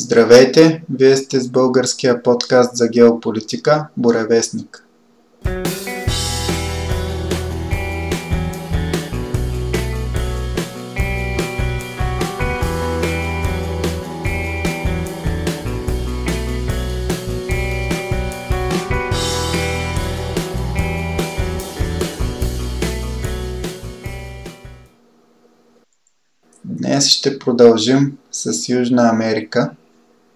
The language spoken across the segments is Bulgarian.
Здравейте, вие сте с българския подкаст за геополитика Буревестник. Днес ще продължим с Южна Америка,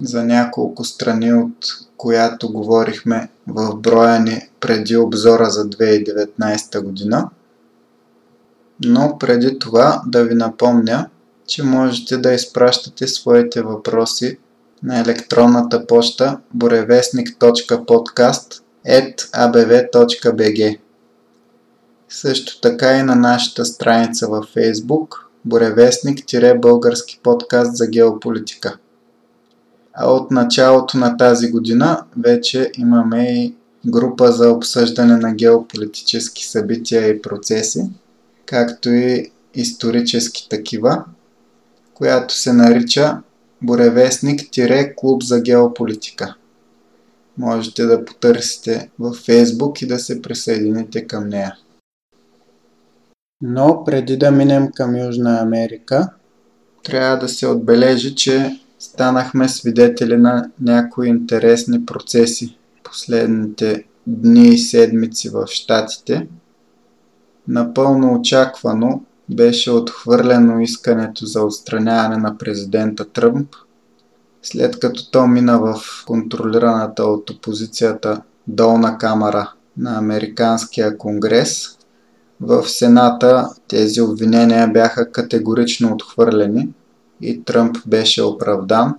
за няколко страни, от която говорихме в броя ни преди обзора за 2019 година. Но преди това да ви напомня, че можете да изпращате своите въпроси на електронната поща burevestnik.podcast@abv.bg. Също така и на нашата страница във Facebook Буревестник-български подкаст за геополитика. А от началото на тази година вече имаме и група за обсъждане на геополитически събития и процеси, както и исторически такива, която се нарича Буревестник-клуб за геополитика. Можете да потърсите във Facebook и да се присъедините към нея. Но преди да минем към Южна Америка, трябва да се отбележи, че станахме свидетели на някои интересни процеси последните дни и седмици в Щатите. Напълно очаквано беше отхвърлено искането за отстраняване на президента Тръмп, след като то мина в контролираната от опозицията долна камара на Американския конгрес. В Сената тези обвинения бяха категорично отхвърлени и Тръмп беше оправдан.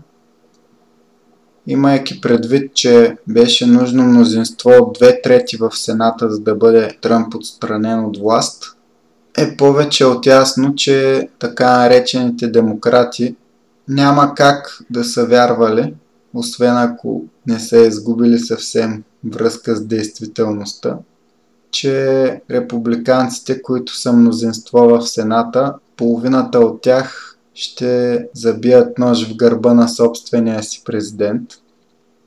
Имайки предвид, че беше нужно мнозинство от 2/3 в Сената, за да бъде Тръмп отстранен от власт, е повече от ясно, че така наречените демократи няма как да са вярвали, освен ако не са изгубили съвсем връзка с действителността, че републиканците, които са мнозинство в Сената, половината от тях ще забият нож в гърба на собствения си президент,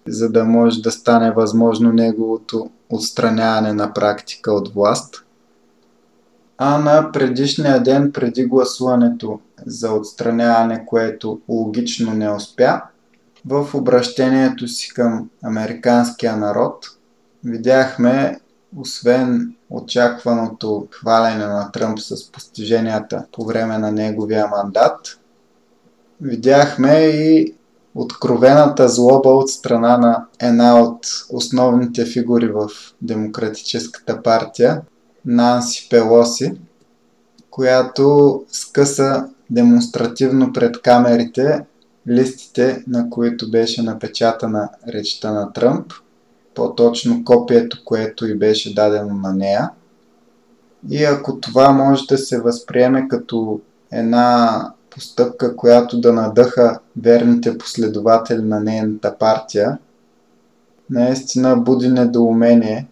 за да може да стане възможно неговото отстраняване на практика от власт. А на предишния ден, преди гласуването за отстраняване, което логично не успя, в обращението си към американския народ видяхме, освен очакваното хвалене на Тръмп с постиженията по време на неговия мандат, видяхме и откровената злоба от страна на една от основните фигури в Демократическата партия, Нанси Пелоси, която скъса демонстративно пред камерите листите, на които беше напечатана речта на Тръмп, по-точно копието, което и беше дадено на нея. И ако това може да се възприеме като една постъпка, която да надъха верните последователи на нейната партия, наистина буди недоумение,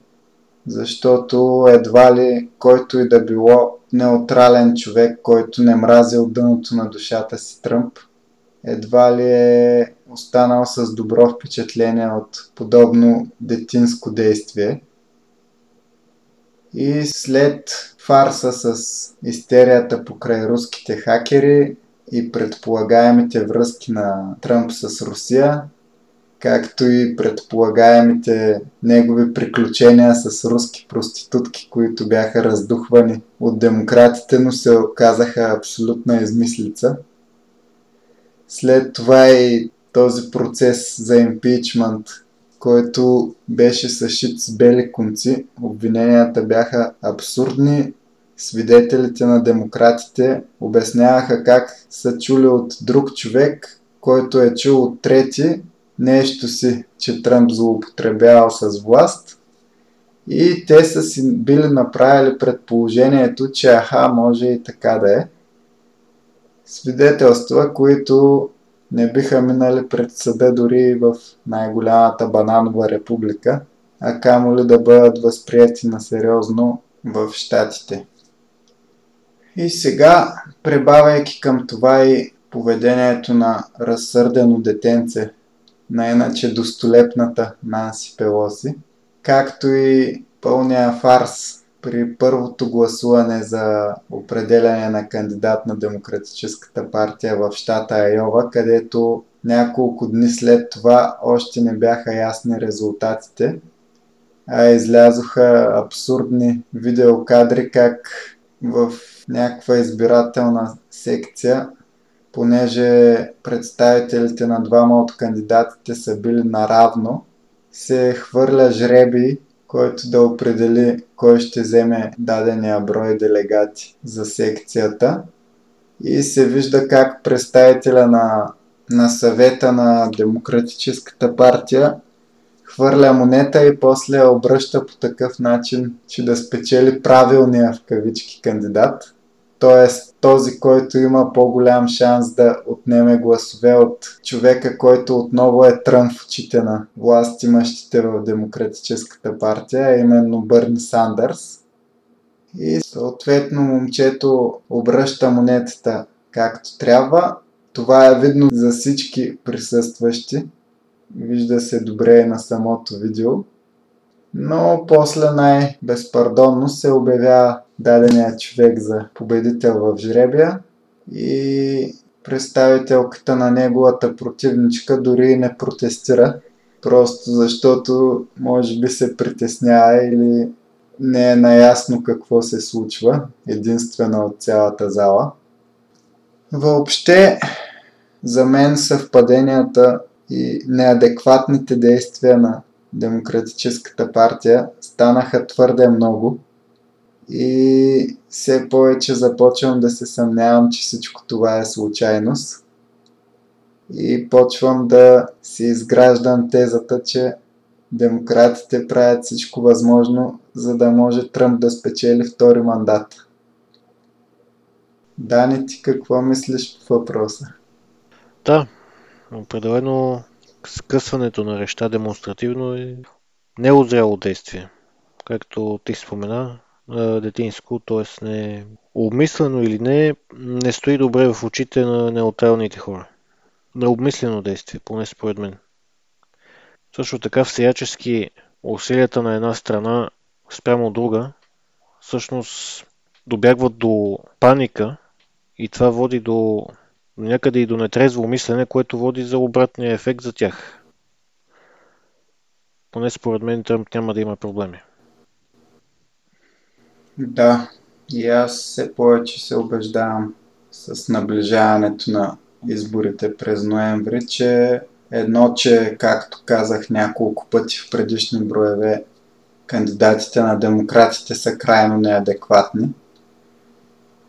защото едва ли който и да било неутрален човек, който не мрази от дъното на душата си Тръмп, едва ли е останал с добро впечатление от подобно детинско действие. И след фарса с истерията покрай руските хакери и предполагаемите връзки на Тръмп с Русия, както и предполагаемите негови приключения с руски проститутки, които бяха раздухвани от демократите, но се оказаха абсолютна измислица. След това и този процес за импичмент, който беше съшит с бели конци, обвиненията бяха абсурдни. Свидетелите на демократите обясняваха как са чули от друг човек, който е чул от трети нещо си, че Тръмп злоупотребявал с власт. И те са си били направили предположението, че може и така да е. Свидетелства, които не биха минали пред съда дори в най-голямата бананова република, а камо ли да бъдат възприяти на сериозно в Щатите. И сега, прибавяйки към това и поведението на разсърдено детенце на иначе достолепната Нанси Пелоси, както и пълния фарс при първото гласуване за определяне на кандидат на Демократическата партия в щата Айова, където няколко дни след това още не бяха ясни резултатите, а излязоха абсурдни видеокадри как в някаква избирателна секция, понеже представителите на двама от кандидатите са били наравно, се хвърля жребий, който да определи кой ще вземе дадения брой делегати за секцията, и се вижда как представителя на съвета на Демократическата партия хвърля монета и после я обръща по такъв начин, че да спечели правилния в кавички кандидат, т.е. този, който има по-голям шанс да отнеме гласове от човека, който отново е трън в очите на властимащите в Демократическата партия, а именно Бърни Сандърс. И съответно момчето обръща монетата както трябва. Това е видно за всички присъстващи. Вижда се добре на самото видео. Но после най-безпардонно се обявява дадения човек за победител в жребия и представителката на неговата противничка дори не протестира, просто защото може би се притеснява или не е наясно какво се случва, единствена от цялата зала. Въобще, за мен съвпаденията и неадекватните действия на Демократическата партия станаха твърде много и все повече започвам да се съмнявам, че всичко това е случайност, и почвам да си изграждам тезата, че демократите правят всичко възможно, за да може Тръмп да спечели втори мандат. Дани, ти какво мислиш по въпроса? Да, определено скъсването на речта демонстративно е неозряло действие. Както ти спомена, детинско, т.е. не обмислено или не стои добре в очите на неутралните хора. Необмислено действие, поне според мен. Също така всеячески усилията на една страна спрямо друга всъщност добягват до паника и това води до някъде и до нетрезво мислене, което води за обратния ефект за тях. Поне според мен Тръмп няма да има проблеми. Да, и аз все повече се убеждавам с наближаването на изборите през ноември, че както казах няколко пъти в предишни броеве, кандидатите на демократите са крайно неадекватни.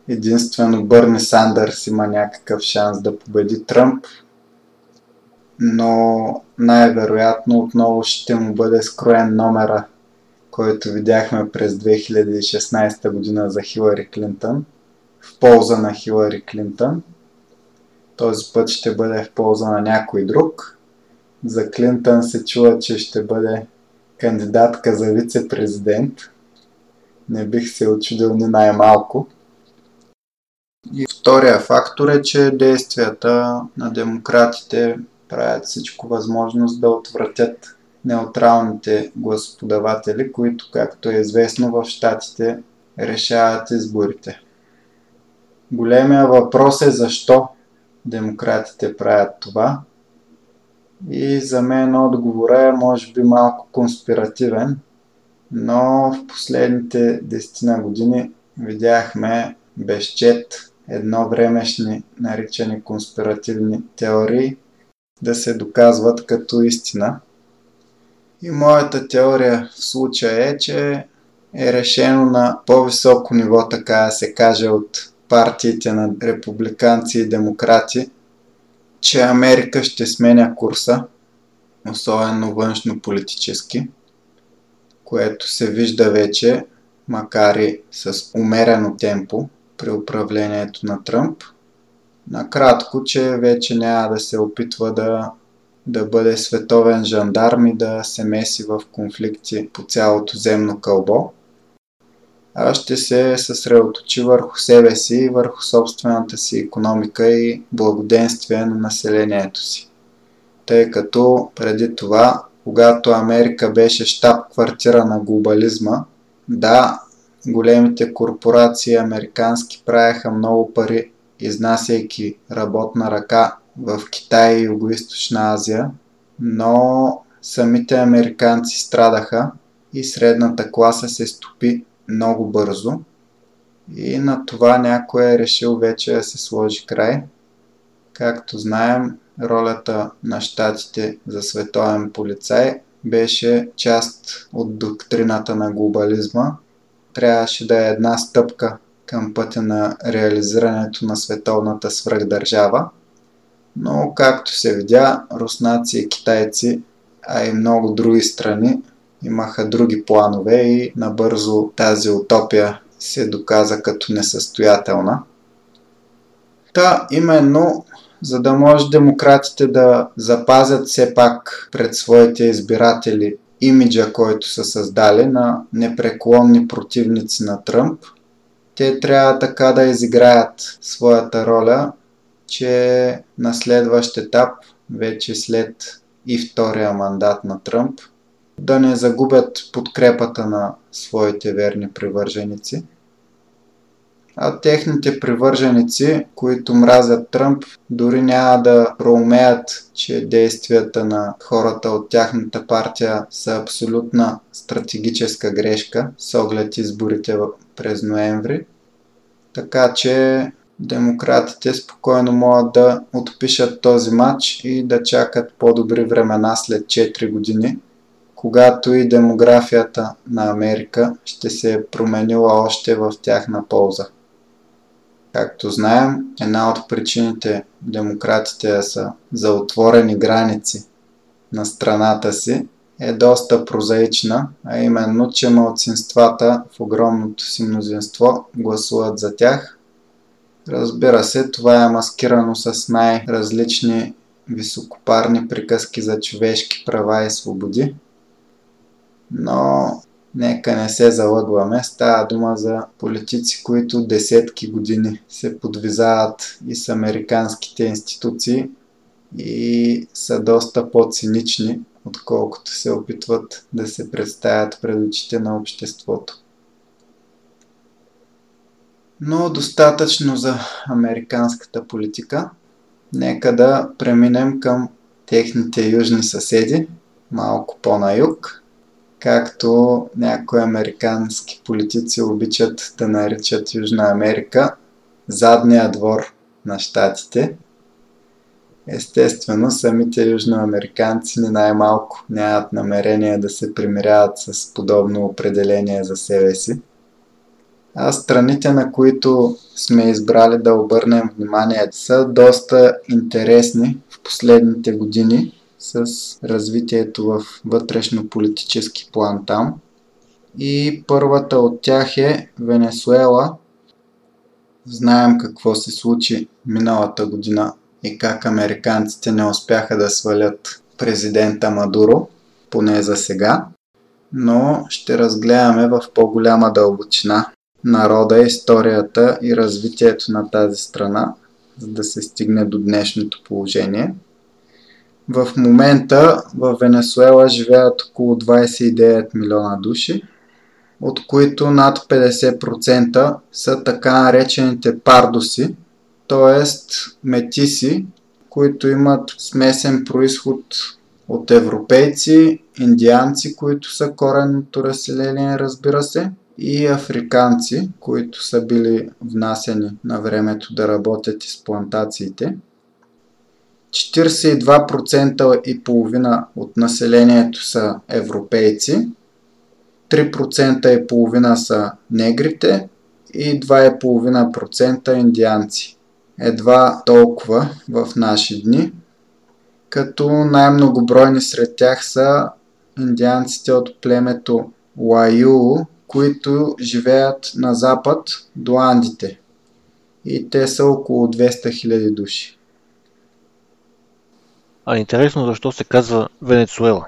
Единствено Бърни Сандърс има някакъв шанс да победи Тръмп, но най-вероятно отново ще му бъде скроен номера, който видяхме през 2016 година за Хилари Клинтън, в полза на Хилари Клинтън. Този път ще бъде в полза на някой друг. За Клинтън се чува, че ще бъде кандидатка за вице-президент. Не бих се очудил ни най-малко. И втория фактор е, че действията на демократите правят всичко възможност да отвратят неутралните гласоподаватели, които, както е известно, в щатите решават изборите. Големия въпрос е защо демократите правят това, и за мен отговорът е може би малко конспиративен, но в последните 10 години видяхме безчет едновремешни наричани конспиративни теории да се доказват като истина. И моята теория в случая е, че е решено на по-високо ниво, така да се каже, от партиите на републиканци и демократи, че Америка ще сменя курса, особено външно-политически, което се вижда вече, макар и с умерено темпо при управлението на Тръмп. Накратко, че вече няма да се опитва да бъде световен жандарм и да се меси в конфликти по цялото земно кълбо. ще се съсредоточи върху себе си, върху собствената си икономика и благоденствие на населението си. Тъй като преди това, когато Америка беше щаб-квартира на глобализма, да, големите корпорации американски правяха много пари, изнасяйки работна ръка в Китай и Югоизточна Азия, но самите американци страдаха и средната класа се стопи много бързо и на това някой е решил вече да се сложи край. Както знаем, ролята на щатите за световен полицай беше част от доктрината на глобализма. Трябваше да е една стъпка към пътя на реализирането на световната свръхдържава. Но както се видя, руснаци и китайци, а и много други страни имаха други планове и набързо тази утопия се доказа като несъстоятелна. Та именно, за да може демократите да запазят все пак пред своите избиратели имиджа, който са създали на непреклонни противници на Тръмп, те трябва така да изиграят своята роля, че на следващ етап, вече след и втория мандат на Тръмп, да не загубят подкрепата на своите верни привърженици. А техните привърженици, които мразят Тръмп, дори няма да проумеят, че действията на хората от тяхната партия са абсолютна стратегическа грешка с оглед изборите през ноември. Така че демократите спокойно могат да отпишат този матч и да чакат по-добри времена след 4 години, когато и демографията на Америка ще се е променила още в тяхна полза. Както знаем, една от причините демократите са за отворени граници на страната си е доста прозаична, а именно, че малцинствата в огромното си мнозинство гласуват за тях. Разбира се, това е маскирано с най-различни високопарни приказки за човешки права и свободи, но нека не се залъгваме, става дума за политици, които десетки години се подвизават и с американските институции и са доста по-цинични, отколкото се опитват да се представят пред очите на обществото. Но достатъчно за американската политика. Нека да преминем към техните южни съседи, малко по-на юг, както някои американски политици обичат да наричат Южна Америка задния двор на щатите. Естествено, самите южноамериканци ни най-малко нямат намерение да се примиряват с подобно определение за себе си. А страните, на които сме избрали да обърнем внимание, са доста интересни в последните години с развитието в вътрешно-политически план там. И първата от тях е Венесуела. Знаем какво се случи миналата година и как американците не успяха да свалят президента Мадуро, поне за сега, но ще разгледаме в по-голяма дълбочина народа, историята и развитието на тази страна, за да се стигне до днешното положение. В момента в Венесуела живеят около 29 милиона души, от които над 50% са така наречените пардоси, т.е. метиси, които имат смесен произход от европейци, индианци, които са коренното разселение, разбира се, и африканци, които са били внасени на времето да работят с плантациите. 42% и половина от населението са европейци, 3% и половина са негрите и 2,5% индианци. Едва толкова в наши дни, като най-многобройни сред тях са индианците от племето Уайулу, които живеят на запад до Андите, и те са около 200 000 души. А интересно защо се казва Венецуела?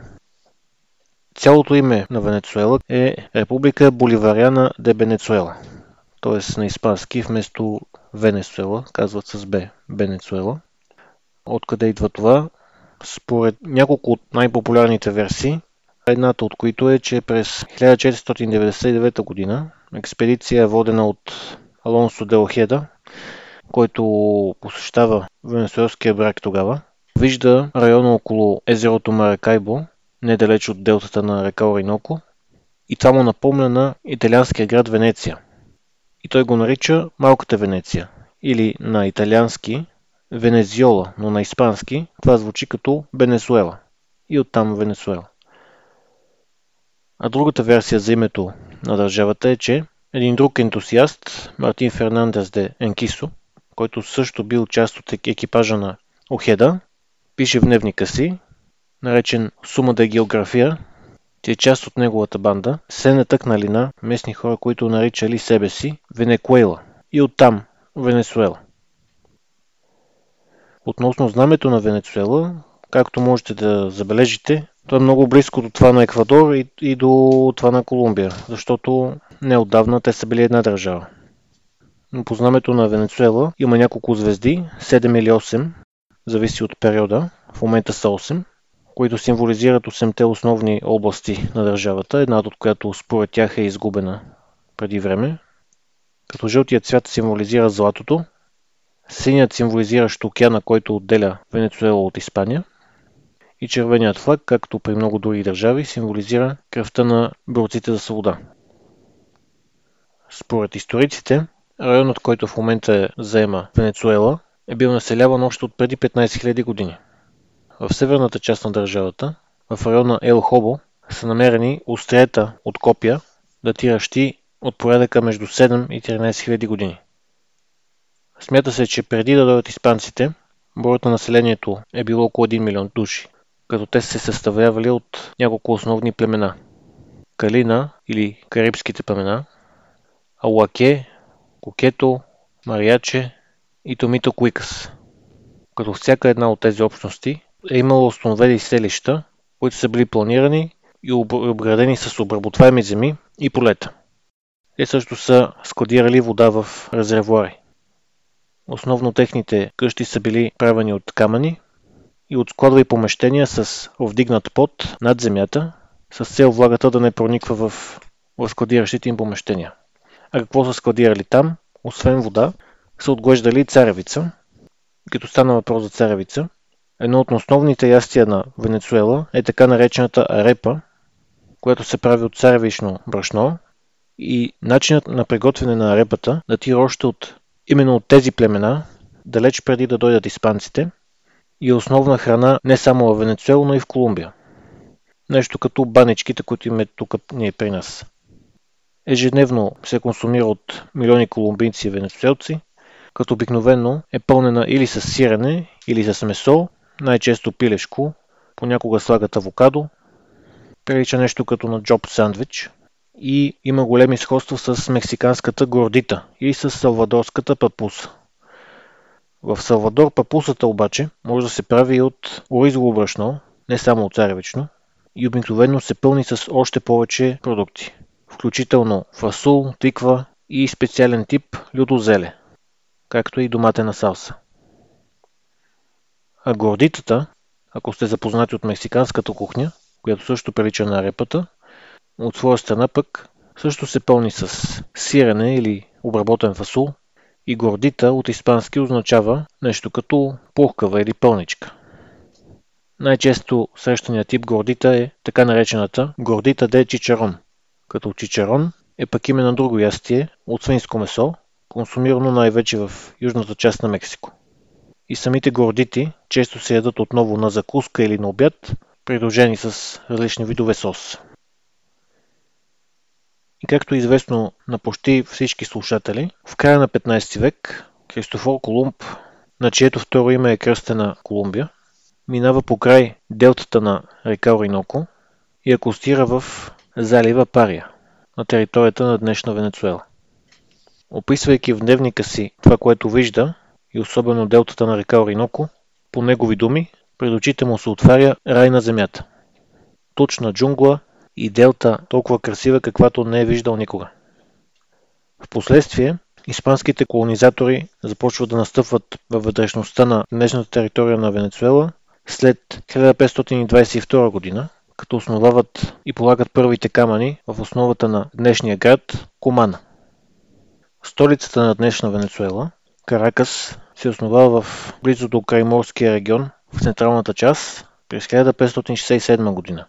Цялото име на Венецуела е Република Боливариана де Венецуела, т.е. на испански вместо Венесуела казват с Б Венецуела. Откъде идва това? Според няколко от най-популярните версии, едната от които е, че през 1499 година експедиция е водена от Алонсо де Охеда, който посещава венесуелския бряг тогава, вижда района около езерото Маракайбо, недалеч от делтата на река Ориноко, и това му напомня на италианския град Венеция. И той го нарича Малката Венеция, или на италиански Венезиола, но на испански това звучи като Венесуела, и оттам Венесуела. А другата версия за името на държавата е, че един друг ентусиаст, Мартин Фернандес де Енкисо, който също бил част от екипажа на Охеда, пише в дневника си, наречен Сума де география, че част от неговата банда се натъкнали на местни хора, които наричали себе си Венекуела и оттам Венесуела. Относно знамето на Венецуела, както можете да забележите, то е много близко до това на Еквадор и до това на Колумбия, защото неотдавна те са били една държава. Но по знамето на Венецуела има няколко звезди, 7 или 8, зависи от периода, в момента са 8, които символизират 8-те основни области на държавата, една от която според тях е изгубена преди време. Като жълтият цвят символизира златото, синият символизиращ океана, който отделя Венецуела от Испания, и червеният флаг, както при много други държави, символизира кръвта на борците за свобода. Според историците, районът, който в момента заема Венецуела, е бил населяван още от преди 15 000 години. В северната част на държавата, в района Ел Хобо, са намерени остриета от копия, датиращи от порядъка между 7 и 13 000 години. Смята се, че преди да дойдат испанците, броят на населението е било около 1 милион души, като те се съставлявали от няколко основни племена. Калина или карибските племена, Ауаке, Кокето, Мариаче и Томито Куикас. Като всяка една от тези общности е имала установени селища, които са били планирани и обградени с обработваеми земи и полета. Те също са складирали вода в резервуари. Основно техните къщи са били правени от камъни и от складови помещения с вдигнат под над земята, с цел влагата да не прониква в складиращите им помещения. А какво са складирали там, освен вода, са отглеждали царевица. Като стана въпрос за царевица, едно от основните ястия на Венецуела е така наречената арепа, която се прави от царевично брашно, и начинът на приготвяне на арепата датира още от именно от тези племена, далеч преди да дойдат испанците, и основна храна не само в Венецуела, но и в Колумбия. Нещо като баничките, които имаме тук ние при нас. Ежедневно се консумира от милиони колумбийци и венецуелци, като обикновено е пълнена или с сирене, или с месо, най-често пилешко, понякога слагат авокадо, прилича нещо като на джоб сандвич, и има големи сходства с мексиканската гордита и с салвадорската папуса. В Салвадор папусата обаче може да се прави и от оризово брашно, не само от царевично, и обикновено се пълни с още повече продукти, включително фасул, тиква и специален тип люто зеле, както и доматена салса. А гордитата, ако сте запознати от мексиканската кухня, която също прилича на репата, от своя страна пък също се пълни с сирене или обработен фасул, и гордита от испански означава нещо като пухкава или пълничка. Най-често срещаният тип гордита е така наречената гордита де чичарон, като чичарон е пък име на друго ястие от свинско месо, консумирано най-вече в южната част на Мексико. И самите гордити често се ядат отново на закуска или на обяд, придружени с различни видове сос. И както е известно на почти всички слушатели, в края на 15 век Кристофор Колумб, на чието второ име е кръстена Колумбия, минава покрай делтата на река Ориноко и акостира в залива Пария, на територията на днешна Венецуела. Описвайки в дневника си това, което вижда, и особено делтата на река Ориноко, по негови думи, пред очите му се отваря рай на земята. Тучна джунгла и делта толкова красива, каквато не е виждал никога. Впоследствие испанските колонизатори започват да настъпват във вътрешността на днешната територия на Венецуела след 1522 година, като основават и полагат първите камъни в основата на днешния град Кумана. Столицата на днешна Венецуела, Каракас, се основава в близо до Крайморския регион в централната част през 1567 година.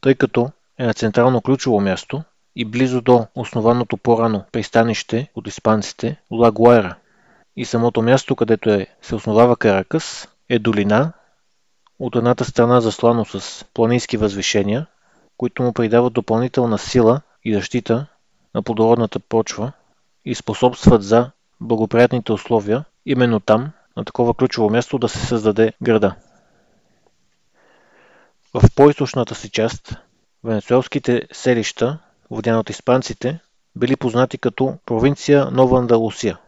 Тъй като е на централно ключово място и близо до основаното по-рано пристанище от испанците Лагуайра и самото място, където се основава Каракас, е долина, от едната страна заслано с планински възвишения, които му придават допълнителна сила и защита на плодородната почва и способстват за благоприятните условия именно там, на такова ключово място, да се създаде града. В по-източната си част венецуелските селища, водени от испанците, били познати като провинция Нова Андалусия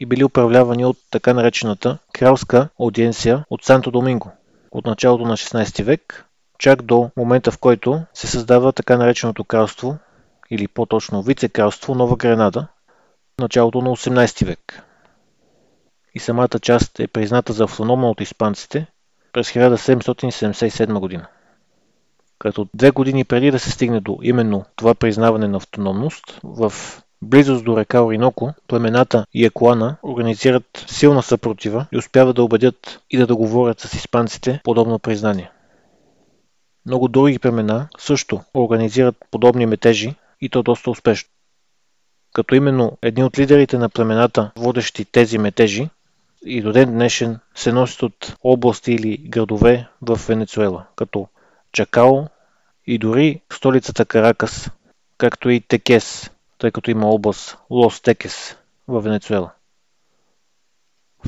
и били управлявани от така наречената кралска аудиенция от Санто Доминго от началото на 16 век, чак до момента, в който се създава така нареченото кралство, или по-точно вице-кралство Нова Гренада, в началото на 18 век. И самата част е призната за автономна от испанците през 1777 година. Като 2 години преди да се стигне до именно това признаване на автономност, в близост до река Ориноко, племената Якуана организират силна съпротива и успяват да убедят и да договорят с испанците подобно признание. Много други племена също организират подобни метежи и то доста успешно. Като именно едни от лидерите на племената, водещи тези метежи, и до ден днешен се носят от области или градове в Венецуела, като Чакао и дори столицата Каракас, както и Текес, тъй като има област Лос Текес във Венецуела.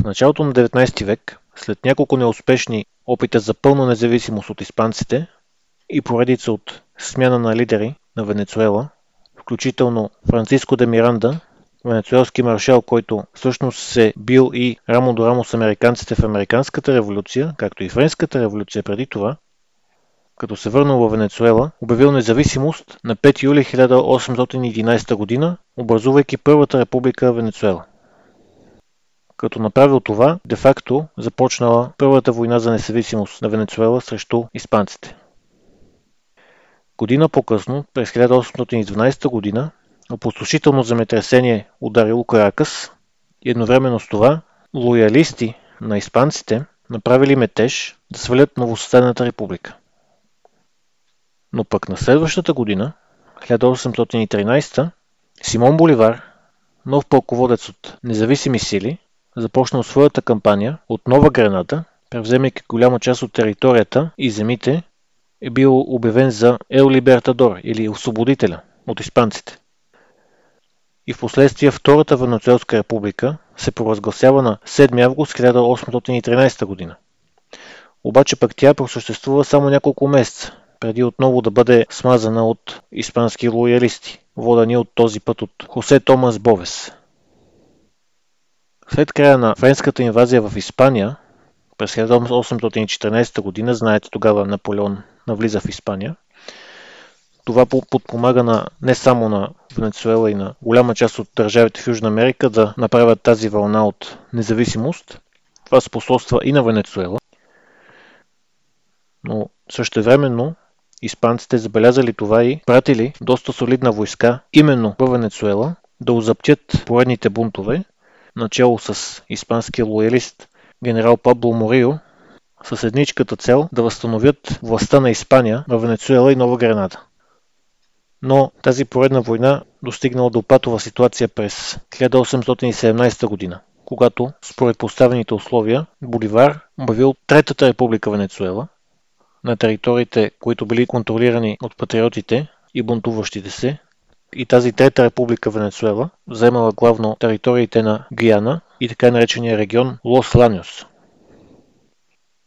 В началото на 19 век, след няколко неуспешни опита за пълна независимост от испанците и поредица от смяна на лидери на Венецуела, включително Франциско де Миранда, венецуелски маршал, който всъщност се бил и рамо до рамо с американците в Американската революция, както и Френската революция преди това, като се върнал във Венецуела, обявил независимост на 5 юли 1811 година, образувайки Първата република Венецуела. Като направил това, де-факто започнала Първата война за независимост на Венецуела срещу испанците. Година по-късно, през 1812 година, опустошително земетресение ударило Каракас и едновременно с това лоялисти на испанците направили метеж да свалят новосъздадената република. Но пък на следващата година, 1813, Симон Боливар, нов пълководец от независими сили, започнал своята кампания от Нова Гренада, превземайки голяма част от територията и земите, е бил обявен за Ел Либертадор, или освободителя от испанците. И в последствие Втората Венецуелска република се провъзгласява на 7 август 1813 година. Обаче пък тя просъществува само няколко месеца, преди отново да бъде смазана от испански лоялисти, водени от този път от Хосе Томас Бовес. След края на френската инвазия в Испания, през 1814 година, знаете, тогава Наполеон навлиза в Испания, това подпомага не само на Венецуела и на голяма част от държавите в Южна Америка да направят тази вълна от независимост. Това способства и на Венецуела. Но същевременно испанците забелязали това и пратили доста солидна войска именно в Венецуела да озаптят поредните бунтове, начало с испанския лоялист генерал Пабло Морио, с едничката цел да възстановят властта на Испания в Венецуела и Нова Гренада. Но тази поредна война достигнала до патова ситуация през 1817 година, когато според поставените условия Боливар обявил Третата република Венецуела на териториите, които били контролирани от патриотите и бунтуващите се. И тази Трета република Венецуела заемала главно териториите на Гиана и така наречения регион Лос Ланиос.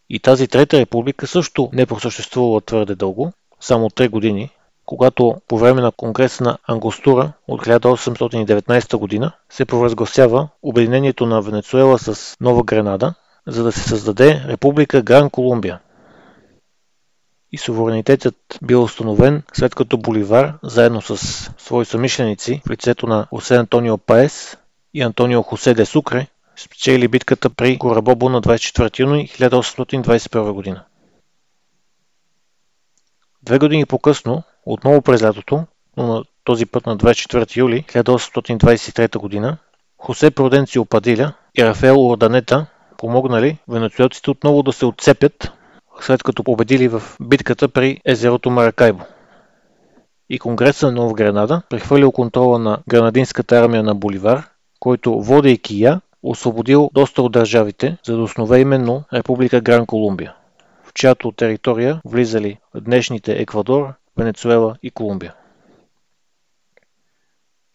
И тази Трета република също не просъществувала твърде дълго, само 3 години, когато по време на конгреса на Ангостура от 1819 година се провъзгласява обединението на Венецуела с Нова Гренада, за да се създаде република Гран Колумбия. и суверенитетът бил установен, след като Боливар, заедно с свои съмишленици в лицето на Хосе Антонио Паес и Антонио Хосе де Сукре, спечели битката при Корабобо на 24 юни 1821 година. 2 години по-късно, отново през лятото, но на този път на 24 юли 1823 година, Хосе Пруденцио Падиля и Рафаел Орданета помогнали венецуелците отново да се отцепят, след като победили в битката при езерото Маракайбо. И Конгресът на Нова Гренада прехвърлил контрола на гранадинската армия на Боливар, който, водейки я, освободил доста от държавите, за да основе именно Република Гран Колумбия, в чиято територия влизали днешните Еквадор, Венецуела и Колумбия.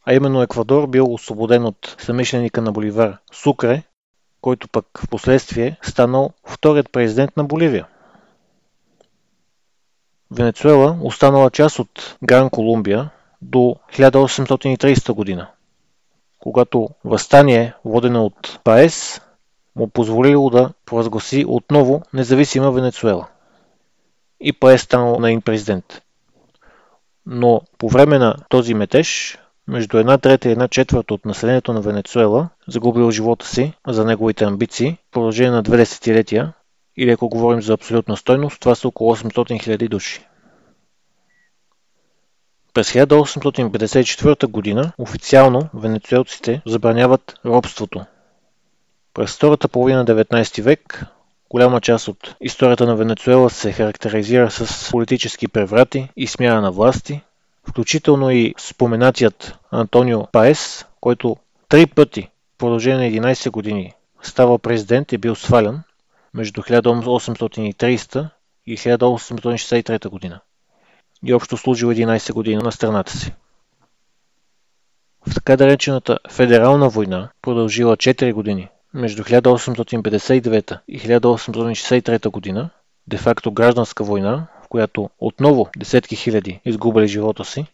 А именно Еквадор бил освободен от съмишленика на Боливар Сукре, който пък в последствие станал вторият президент на Боливия. Венецуела останала част от Гран Колумбия до 1830 година, когато въстание, водено от Паес, му позволило да провъзгласи отново независима Венецуела. И Паес станал нейн президент. Но по време на този метеж, между 1/3 и 1/4 от населението на Венецуела загубило живота си за неговите амбиции в продължение на 2 десетилетия, или ако говорим за абсолютна стойност, това са около 800 000 души. През 1854 година официално венецуелците забраняват робството. През втората половина на 19 век голяма част от историята на Венецуела се характеризира с политически преврати и смяна на власти, включително и споменатият Антонио Паес, който 3 пъти в продължение на 11 години става президент и бил свален между 1830 и 1863 година и общо служил 11 години на страната си. В така наречената федерална война, продължила 4 години между 1859 и 1863 година, де-факто гражданска война, в която отново десетки хиляди изгубили живота си,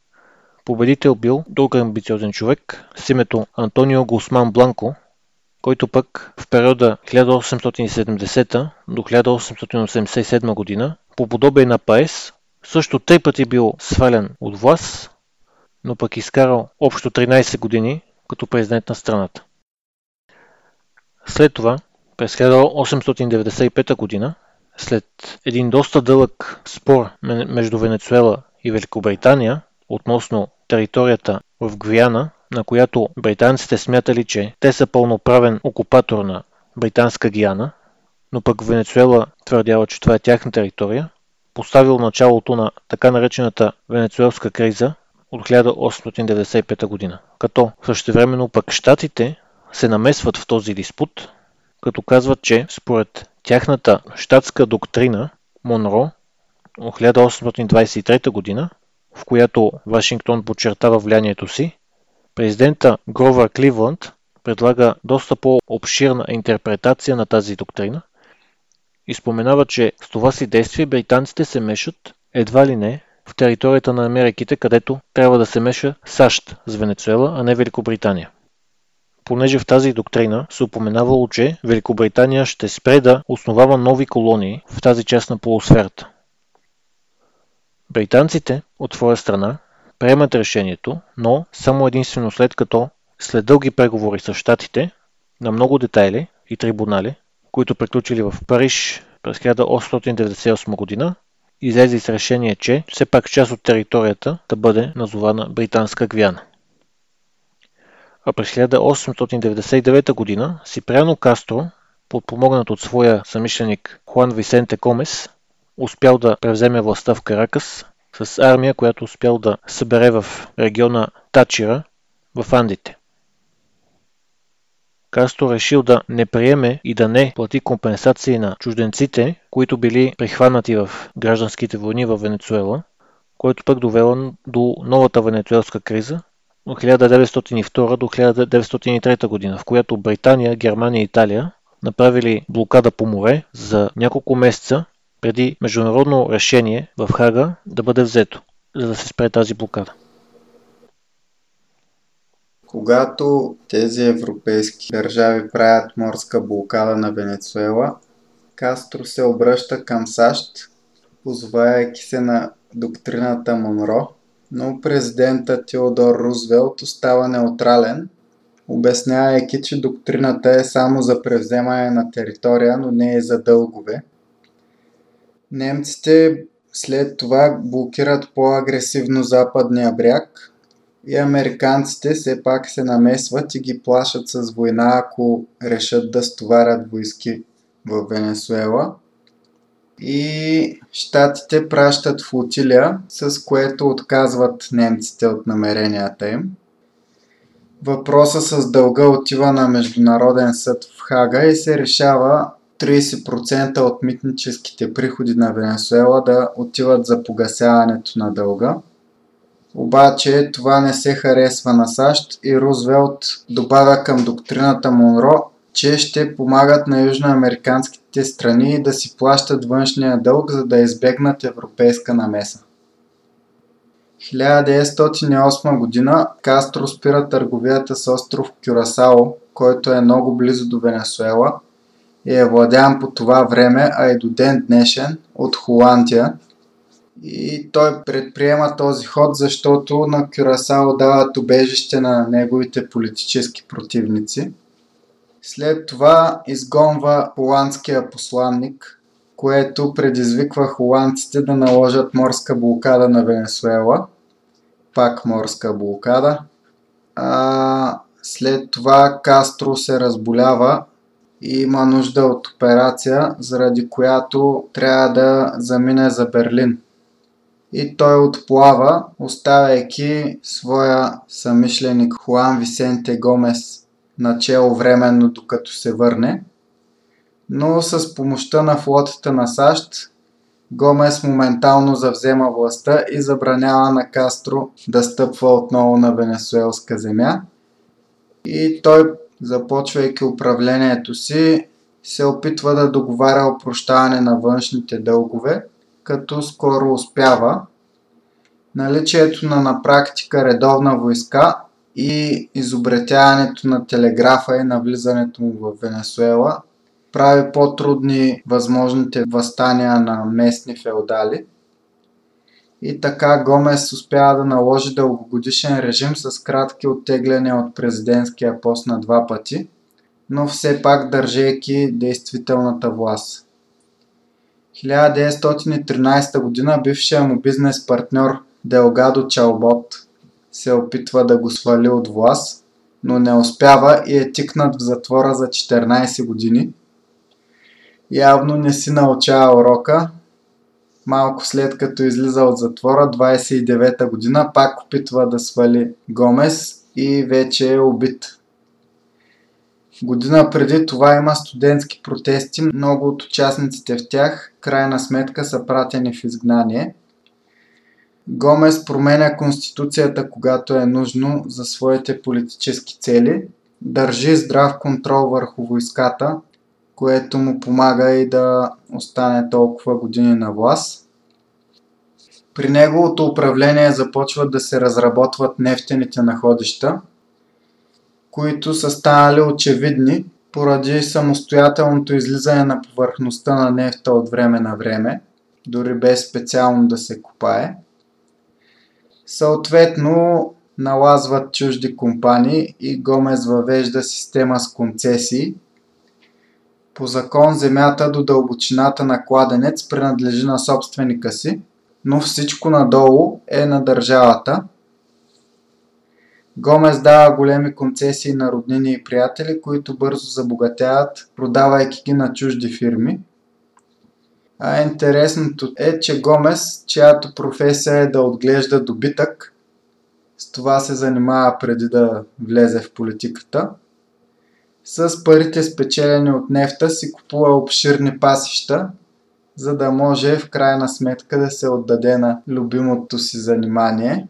победител бил друг амбициозен човек с името Антонио Гусман Бланко, който пък в периода 1870 до 1887 година, по подобие на Паес, също 3 пъти бил свален от власт, но пък изкарал общо 13 години като президент на страната. След това, през 1895 година, след един доста дълъг спор между Венецуела и Великобритания относно територията в Гвиана, на която британците смятали, че те са пълноправен окупатор на британска Гиана, но пък Венецуела твърдяла, че това е тяхна територия, поставил началото на така наречената Венецуелска криза от 1895 година, като същевременно пък щатите се намесват в този диспут, като казват, че според тяхната щатска доктрина Монро от 1823 година, в която Вашингтон подчертава влиянието си, президента Гровър Кливланд предлага доста по-обширна интерпретация на тази доктрина и споменава, че с това си действие британците се мешат едва ли не в територията на Америките, където трябва да се меша САЩ с Венецуела, а не Великобритания. Понеже в тази доктрина се упоменавало, че Великобритания ще спре да основава нови колонии в тази част на полусферата. Британците, от своя страна, приемат решението, но само единствено след дълги преговори с щатите, на много детайли и трибунали, които приключили в Париж през 1898 година, излезе с решение, че все пак част от територията да бъде назована Британска Гвиана. А през 1899 година Сиприано Кастро, подпомогнат от своя съмишленик Хуан Висенте Гомес, успял да превземе властта в Каракас с армия, която успял да събере в региона Тачира в Андите. Кастро решил да не приеме и да не плати компенсации на чужденците, които били прихванати в гражданските войни в Венецуела, което пък довело до новата венецуелска криза от 1902 до 1903 година, в която Британия, Германия и Италия направили блокада по море за няколко месеца преди международно решение в Хага да бъде взето, за да се спре тази блокада. Когато тези европейски държави правят морска блокада на Венецуела, Кастро се обръща към САЩ позовавайки се на доктрината Монро, но президентът Теодор Рузвелт остава неутрален, обяснявайки, че доктрината е само за превземане на територия, но не е за дългове. Немците след това блокират по-агресивно западния бряг и американците все пак се намесват и ги плашат с война, ако решат да стоварят войски в Венесуела. И щатите пращат флотилия, с което отказват немците от намеренията им. Въпроса с дълга отива на Международен съд в Хага и се решава 30% от митническите приходи на Венесуела да отиват за погасяването на дълга. Обаче това не се харесва на САЩ и Рузвелт добавя към доктрината Монро, че ще помагат на южноамериканските страни да си плащат външния дълг, за да избегнат европейска намеса. 1908 година Кастро спира търговията с остров Кюрасао, който е много близо до Венесуела и е владян по това време, а и до ден днешен от Холандия. И той предприема този ход, защото на Кюрасао дават убежище на неговите политически противници. След това изгонва холандския посланник, което предизвиква холандците да наложат морска блокада на Венесуела. Пак морска блокада. След това Кастро се разболява и има нужда от операция, заради която трябва да замине за Берлин. И той отплава, оставяйки своя съмишленик Хуан Висенте Гомес начело временно, докато се върне. Но с помощта на флотата на САЩ, Гомес моментално завзема властта и забранява на Кастро да стъпва отново на венесуелска земя. И той, започвайки управлението си, се опитва да договаря опрощаване на външните дългове, като скоро успява. Наличието на практика редовна войска и изобретяването на телеграфа и навлизането му в Венесуела прави по-трудни възможните въстания на местни феодали. И така Гомес успява да наложи дългогодишен режим с кратки оттегляния от президентския пост на 2 пъти, но все пак държейки действителната власт. 1913 година бившия му бизнес партньор Делгадо Чалбот се опитва да го свали от власт, но не успява и е тикнат в затвора за 14 години. Явно не си научава урока. Малко след като излиза от затвора, 29-та година, пак опитва да свали Гомес и вече е убит. Година преди това има студентски протести, много от участниците в тях крайна сметка са пратени в изгнание. Гомес променя конституцията, когато е нужно за своите политически цели, държи здрав контрол върху войската, което му помага и да остане толкова години на власт. При неговото управление започват да се разработват нефтените находища, които са станали очевидни поради самостоятелното излизане на повърхността на нефта от време на време, дори без специално да се копае. Съответно налазват чужди компании и Гомес въвежда система с концесии. По закон земята до дълбочината на кладенец принадлежи на собственика си, но всичко надолу е на държавата. Гомес дава големи концесии на роднини и приятели, които бързо забогатяват, продавайки ги на чужди фирми. А интересното е, че Гомес, чиято професия е да отглежда добитък, с това се занимава преди да влезе в политиката, с парите спечелени от нефта си купува обширни пасища, за да може в крайна сметка да се отдаде на любимото си занимание.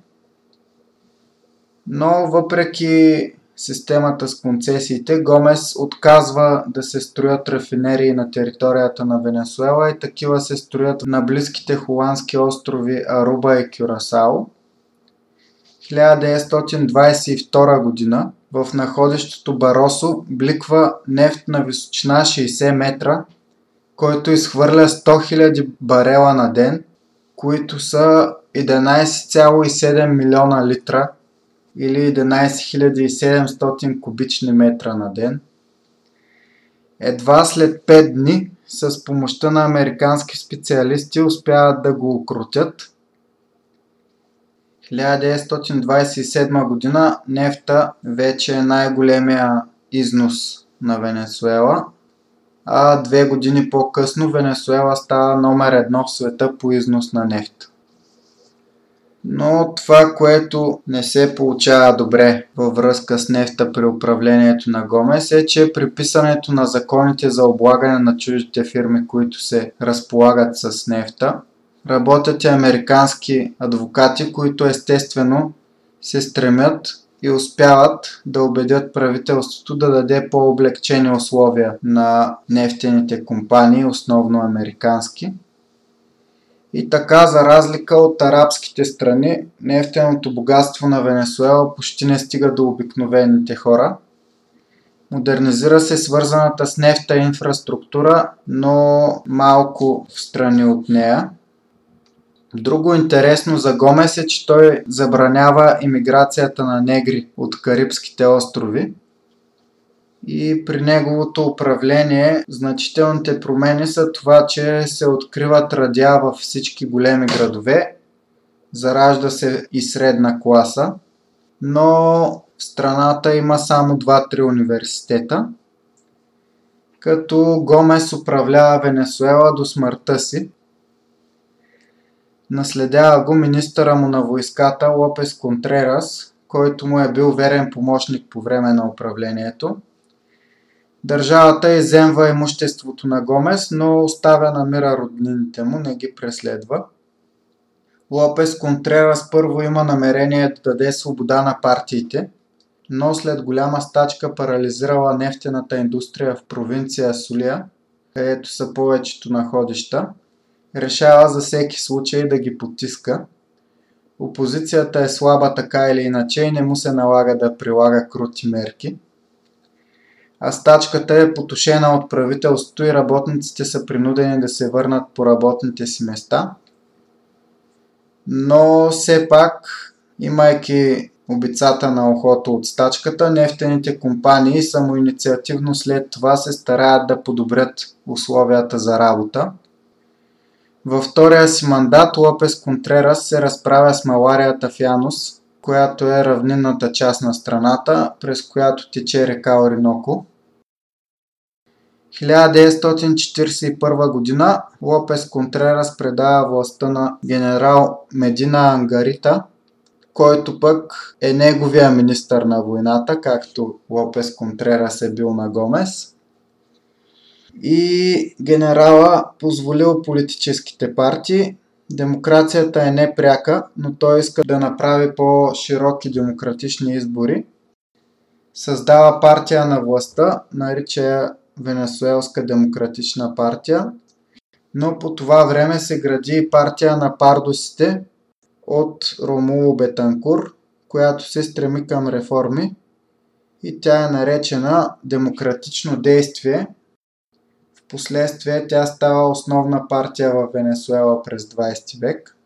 Но въпреки системата с концесиите, Гомес отказва да се строят рафинерии на територията на Венесуела и такива се строят на близките холандски острови Аруба и Кюрасао. 1922 година в находището Баросо бликва нефт на височина 60 метра, който изхвърля 100 000 барела на ден които са 11,7 милиона литра или 11 700 кубични метра на ден. Едва след 5 дни с помощта на американски специалисти успяват да го окрутят. 1927 година нефта вече е най-големия износ на Венесуела, а 2 години по-късно Венесуела става №1 в света по износ на нефта. Но това, което не се получава добре във връзка с нефта при управлението на Гомес, е, че при писането на законите за облагане на чуждите фирми, които се разполагат с нефта, работят и американски адвокати, които естествено се стремят и успяват да убедят правителството да даде по-облекчени условия на нефтените компании, основно американски. И така, за разлика от арабските страни, нефтеното богатство на Венесуела почти не стига до обикновените хора. Модернизира се свързаната с нефта инфраструктура, но малко в страни от нея. Друго интересно за Гомес е, че той забранява имиграцията на негри от Карибските острови. И при неговото управление значителните промени са това, че се откриват радиа във всички големи градове, заражда се и средна класа, но в страната има само 2-3 университета, като Гомес управлява Венесуела до смъртта си. Наследява го министъра му на войската Лопес Контрерас, който му е бил верен помощник по време на управлението. Държавата изземва имуществото на Гомес, но оставя на мира роднините му, не ги преследва. Лопес Контрерас първо има намерение да даде свобода на партиите, но след голяма стачка, парализирала нефтената индустрия в провинция Силия, където са повечето находища, решава за всеки случай да ги потиска. Опозицията е слаба така или иначе и не му се налага да прилага крути мерки. А стачката е потушена от правителството и работниците са принудени да се върнат по работните си места. Но все пак, имайки обицата на ухото от стачката, нефтените компании самоинициативно след това се стараят да подобрят условията за работа. Във втория си мандат Лопес Контрерас се разправя с маларията в Янус, която е равнинната част на страната, през която тече река Ориноко. 1941 година Лопес Контрерас предава властта на генерал Медина Ангарита, който пък е неговия министър на войната, както Лопес Контрерас е бил на Гомес. И генерала позволил политическите партии. Демокрацията е непряка, но той иска да направи по-широки демократични избори. Създава партия на властта, нарича я Венесуелска демократична партия, но по това време се гради и партия на пардосите от Ромуло Бетанкур, която се стреми към реформи и тя е наречена Демократично действие. Впоследствие тя става основна партия в Венесуела през 20 век.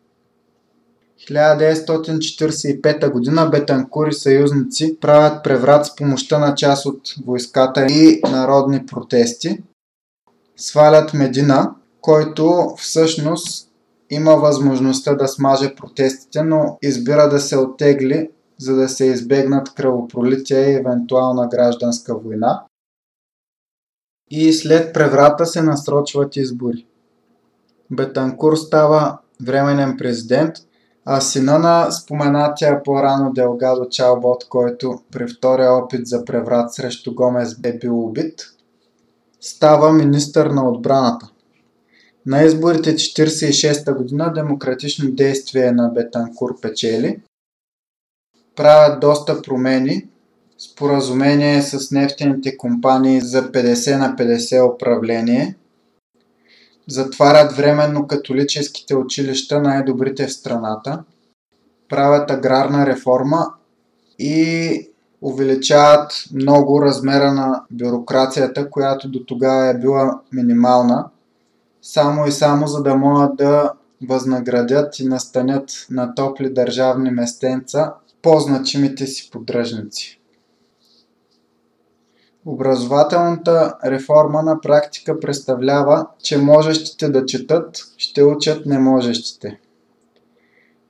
1945 година Бетанкур и съюзници правят преврат с помощта на част от войската и народни протести. Свалят Медина, който всъщност има възможността да смаже протестите, но избира да се оттегли, за да се избегнат кръвопролития и евентуална гражданска война. И след преврата се насрочват избори. Бетанкур става временен президент, а сина на споменатия по-рано Делгадо Чалбот, който при втория опит за преврат срещу Гомес е бил убит, става министър на отбраната. На изборите 1946 година демократично действие на Бетанкур печели. Правят доста промени. Споразумение с нефтените компании за 50/50 управление. Затварят временно католическите училища, най-добрите в страната. Правят аграрна реформа и увеличават много размера на бюрокрацията, която до тогава е била минимална, само за да могат да възнаградят и настанят на топли държавни местенца по-значимите си поддръжници. Образователната реформа на практика представлява, че можещите да четат, ще учат неможещите.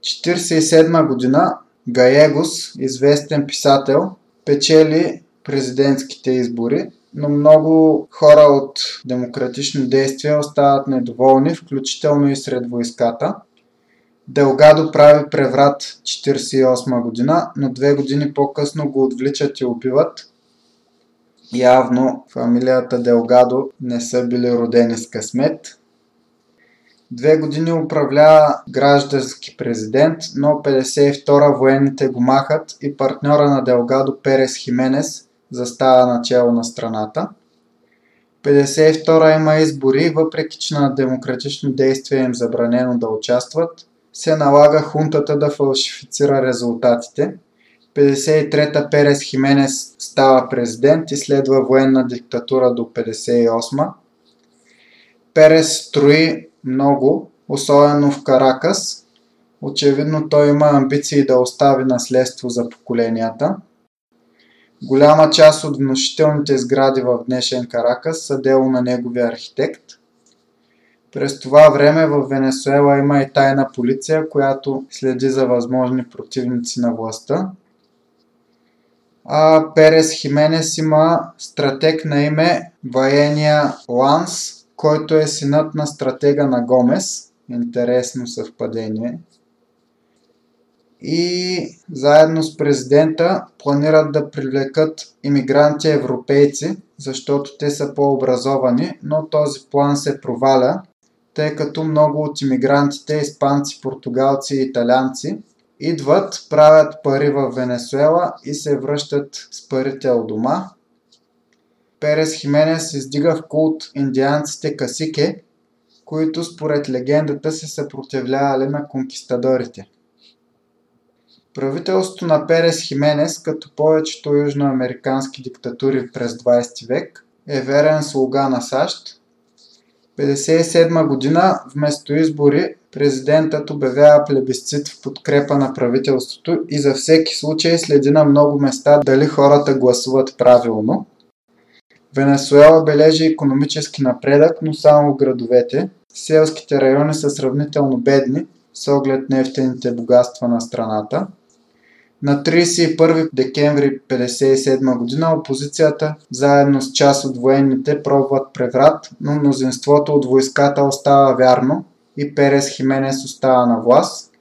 1947 година Гаегос, известен писател, печели президентските избори, но много хора от демократично действие остават недоволни, включително и сред войската. Делгадо прави преврат 1948 година, но 2 години по-късно го отвличат и убиват. Явно фамилията Делгадо не са били родени с късмет. 2 години управлява граждански президент, но 1952 военните го махат и партньора на Делгадо Перес Хименес застава начело на страната. 1952 има избори, въпреки че на демократично действие им забранено да участват, се налага хунтата да фалшифицира резултатите. 1953 Перес Хименес става президент и следва военна диктатура до 1958. Перес строи много, особено в Каракас. Очевидно той има амбиции да остави наследство за поколенията. Голяма част от внушителните сгради в днешен Каракас са дело на неговия архитект. През това време в Венесуела има и тайна полиция, която следи за възможни противници на властта. А Перес Хименес има стратег на име Ваения Ланс, който е синът на стратега на Гомес. Интересно съвпадение. И заедно с президента планират да привлекат имигранти европейци, защото те са по-образовани, но този план се проваля, тъй като много от имигрантите, испанци, португалци и италианци, идват, правят пари в Венесуела и се връщат с парите от дома. Перес Хименес издига в култ индианците касике, които според легендата се съпротивлявали на конкистадорите. Правителството на Перес Хименес, като повечето южноамерикански диктатури през 20 век, е верен слуга на САЩ. 1957 година вместо избори президентът обявява плебисцит в подкрепа на правителството и за всеки случай следи на много места дали хората гласуват правилно. Венесуела бележи икономически напредък, но само в градовете. Селските райони са сравнително бедни с оглед нефтените богатства на страната. На 31 декември 1957 година опозицията, заедно с част от военните, пробват преврат, но мнозинството от войската остава вярно и Перес Хименес остава на власт.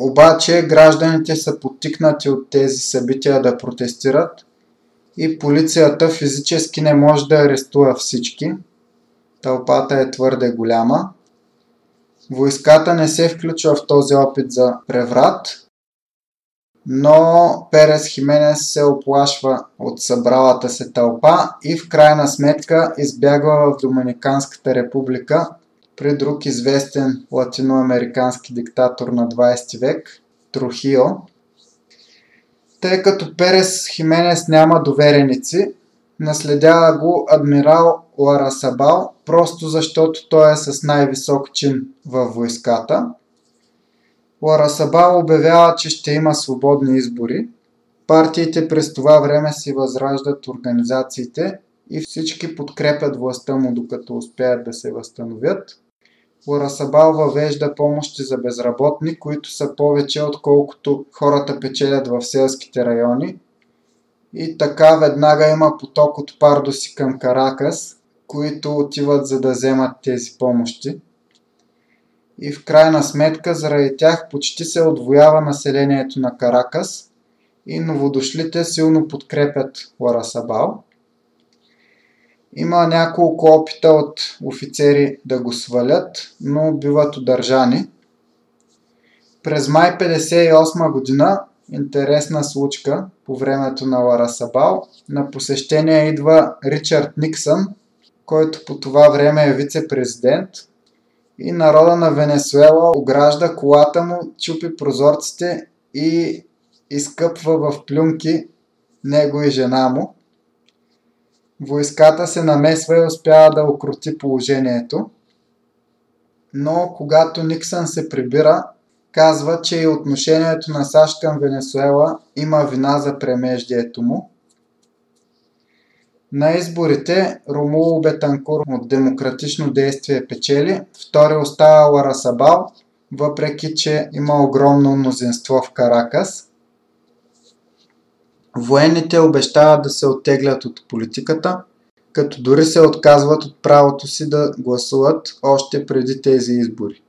Обаче гражданите са подтикнати от тези събития да протестират и полицията физически не може да арестува всички. Тълпата е твърде голяма. Войската не се включва в този опит за преврат, но Перес Хименес се оплашва от събралата се тълпа и в крайна сметка избягва в Доминиканската република при друг известен латиноамерикански диктатор на 20 век – Трухио. Тъй като Перес Хименес няма довереници, наследява го адмирал Ларасабал, просто защото той е с най-висок чин във войската. Ларасабал обявява, че ще има свободни избори. Партиите през това време си възраждат организациите и всички подкрепят властта му, докато успеят да се възстановят. Ларасабал въвежда помощи за безработни, които са повече отколкото хората печелят в селските райони. И така веднага има поток от пардоси към Каракас, които отиват за да вземат тези помощи. И в крайна сметка заради тях почти се отвоява населението на Каракас и новодошлите силно подкрепят Ларасабал. Има няколко опита от офицери да го свалят, но биват удържани. През май 1958 година, интересна случка по времето на Ларасабал, на посещение идва Ричард Никсън, който по това време е вице-президент, и народа на Венесуела огражда колата му, чупи прозорците и изкъпва в плюнки него и жена му. Войската се намесва и успява да укрути положението. но когато Никсън се прибира, казва, че и отношението на САЩ към Венесуела има вина за премеждието му. На изборите Ромуло Бетанкур от Демократично действие печели, втори остава Ларасабал, въпреки че има огромно мнозинство в Каракас. Военните обещават да се оттеглят от политиката, като дори се отказват от правото си да гласуват още преди тези избори.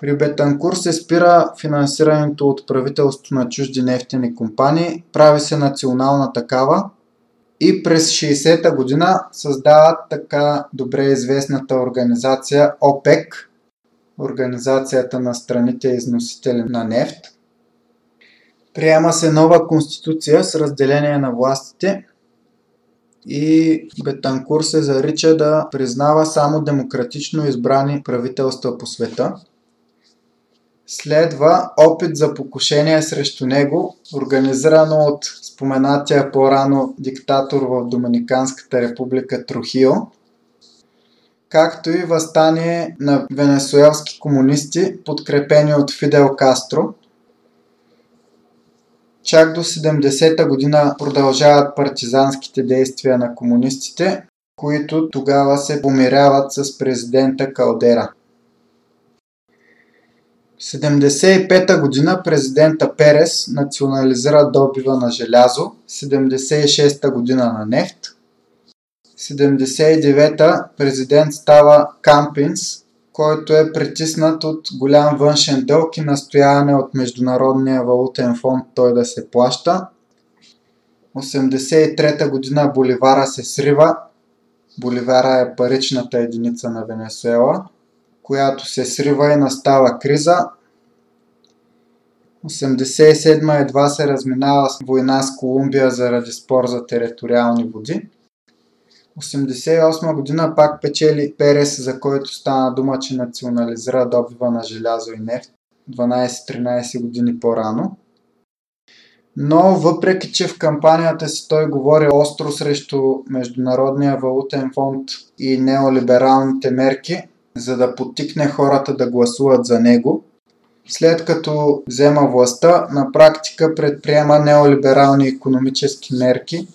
При Бетанкур се спира финансирането от правителството на чужди нефтени компании, прави се национална такава и през 60-та година създават така добре известната организация ОПЕК, Организацията на страните износители на нефт. Приема се нова конституция с разделение на властите и Бетанкур се зарича да признава само демократично избрани правителства по света. Следва опит за покушение срещу него, организирано от споменатия по-рано диктатор в Доминиканската република Трухио, както и въстание на венесуелски комунисти, подкрепени от Фидел Кастро. Чак до 70-та година продължават партизанските действия на комунистите, които тогава се помиряват с президента Калдера. В 75-та година президента Перес национализира добива на желязо, 76-та година на нефт. 79-та президент става Кампинс, който е притиснат от голям външен дълг и настояване от Международния валутен фонд той да се плаща. 83-та година боливара се срива. Боливара е паричната единица на Венесуела, която се срива и настава криза. 87-ма едва се разминава с война с Колумбия заради спор за териториални води. 88-ма година пак печели Перес, за който стана дума, че национализира добива на желязо и нефт 12-13 години по-рано. Но въпреки, че в кампанията си той говори остро срещу Международния валутен фонд и неолибералните мерки, за да подтикне хората да гласуват за него, след като взема властта, на практика предприема неолиберални икономически мерки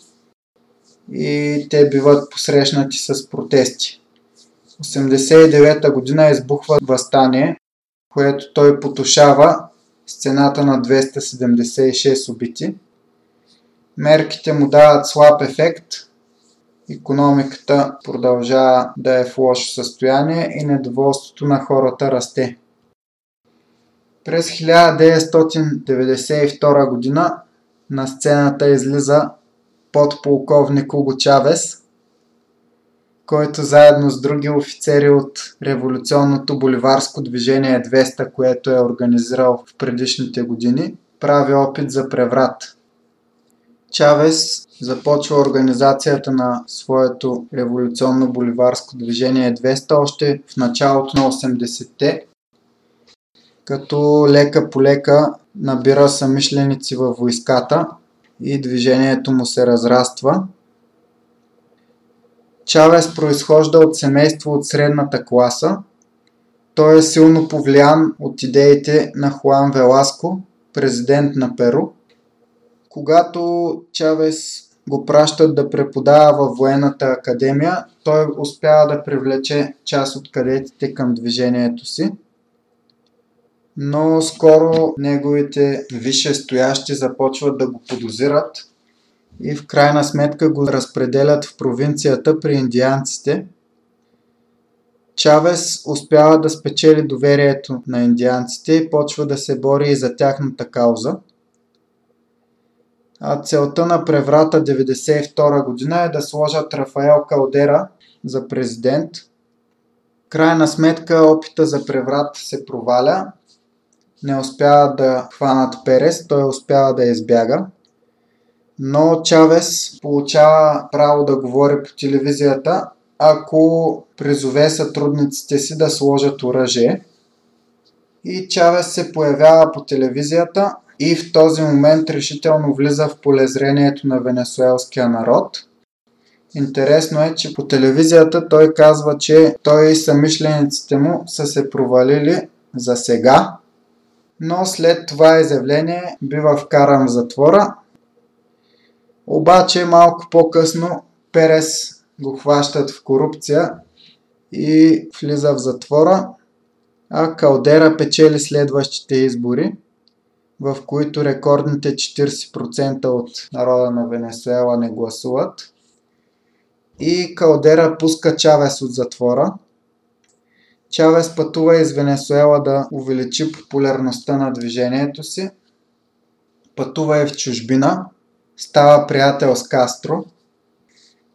и те биват посрещнати с протести. 89-та година избухва въстание, което той потушава с цената на 276 убити. Мерките му дават слаб ефект, икономиката продължава да е в лошо състояние и недоволството на хората расте. През 1992 година на сцената излиза подполковник Уго Чавес, който заедно с други офицери от Революционното Боливарско движение 200, което е организирал в предишните години, прави опит за преврат. Чавес започва организацията на своето Революционно Боливарско движение 200 още в началото на 80-те, като лека по лека набира съмишленици във войската и движението му се разраства. Чавес произхожда от семейство от средната класа. Той е силно повлиян от идеите на Хуан Веласко, президент на Перу. Когато Чавес го пращат да преподава във военната академия, той успява да привлече част от кадетите към движението си. Но скоро неговите висшестоящи започват да го подозират и в крайна сметка го разпределят в провинцията при индианците. Чавес успява да спечели доверието на индианците и почва да се бори и за тяхната кауза. А целта на преврата 1992 година е да сложат Рафаел Калдера за президент. Крайна сметка опита за преврат се проваля. Не успява да хванат Перес, той успява да избяга. Но Чавес получава право да говори по телевизията, ако призове сътрудниците си да сложат оръжие. И Чавес се появява по телевизията и в този момент решително влиза в полезрението на венесуелския народ. Интересно е, че по телевизията той казва, че той и съмишлениците му са се провалили за сега, но след това изявление бива вкаран в затвора. Обаче малко по-късно Перес го хващат в корупция и влиза в затвора, а Калдера печели следващите избори, в които рекордните 40% от народа на Венесуела не гласуват. И Калдера пуска Чавес от затвора. Чавес пътува из Венесуела да увеличи популярността на движението си. Пътува и в чужбина. Става приятел с Кастро.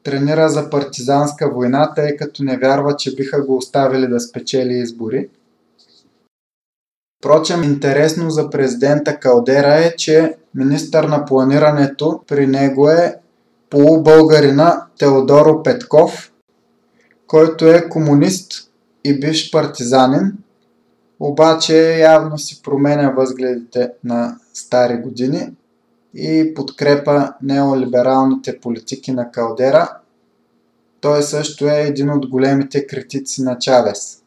Тренира за партизанска война, тъй като не вярва, че биха го оставили да спечели избори. Впрочем, интересно за президента Калдера е, че министър на планирането при него е полубългарина Теодоро Петков, който е комунист и бивш партизанин, обаче явно си променя възгледите на стари години и подкрепа неолибералните политики на Калдера. Той също е един от големите критици на Чавес.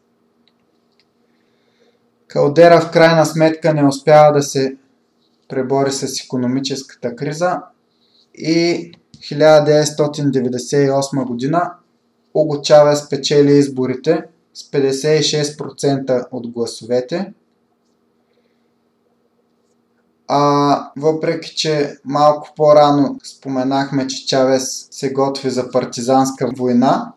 Калдера в крайна сметка не успява да се пребори с икономическата криза и 1998 година Уго Чавес печели изборите с 56% от гласовете. Въпреки, че малко по-рано споменахме, че Чавес се готви за партизанска война,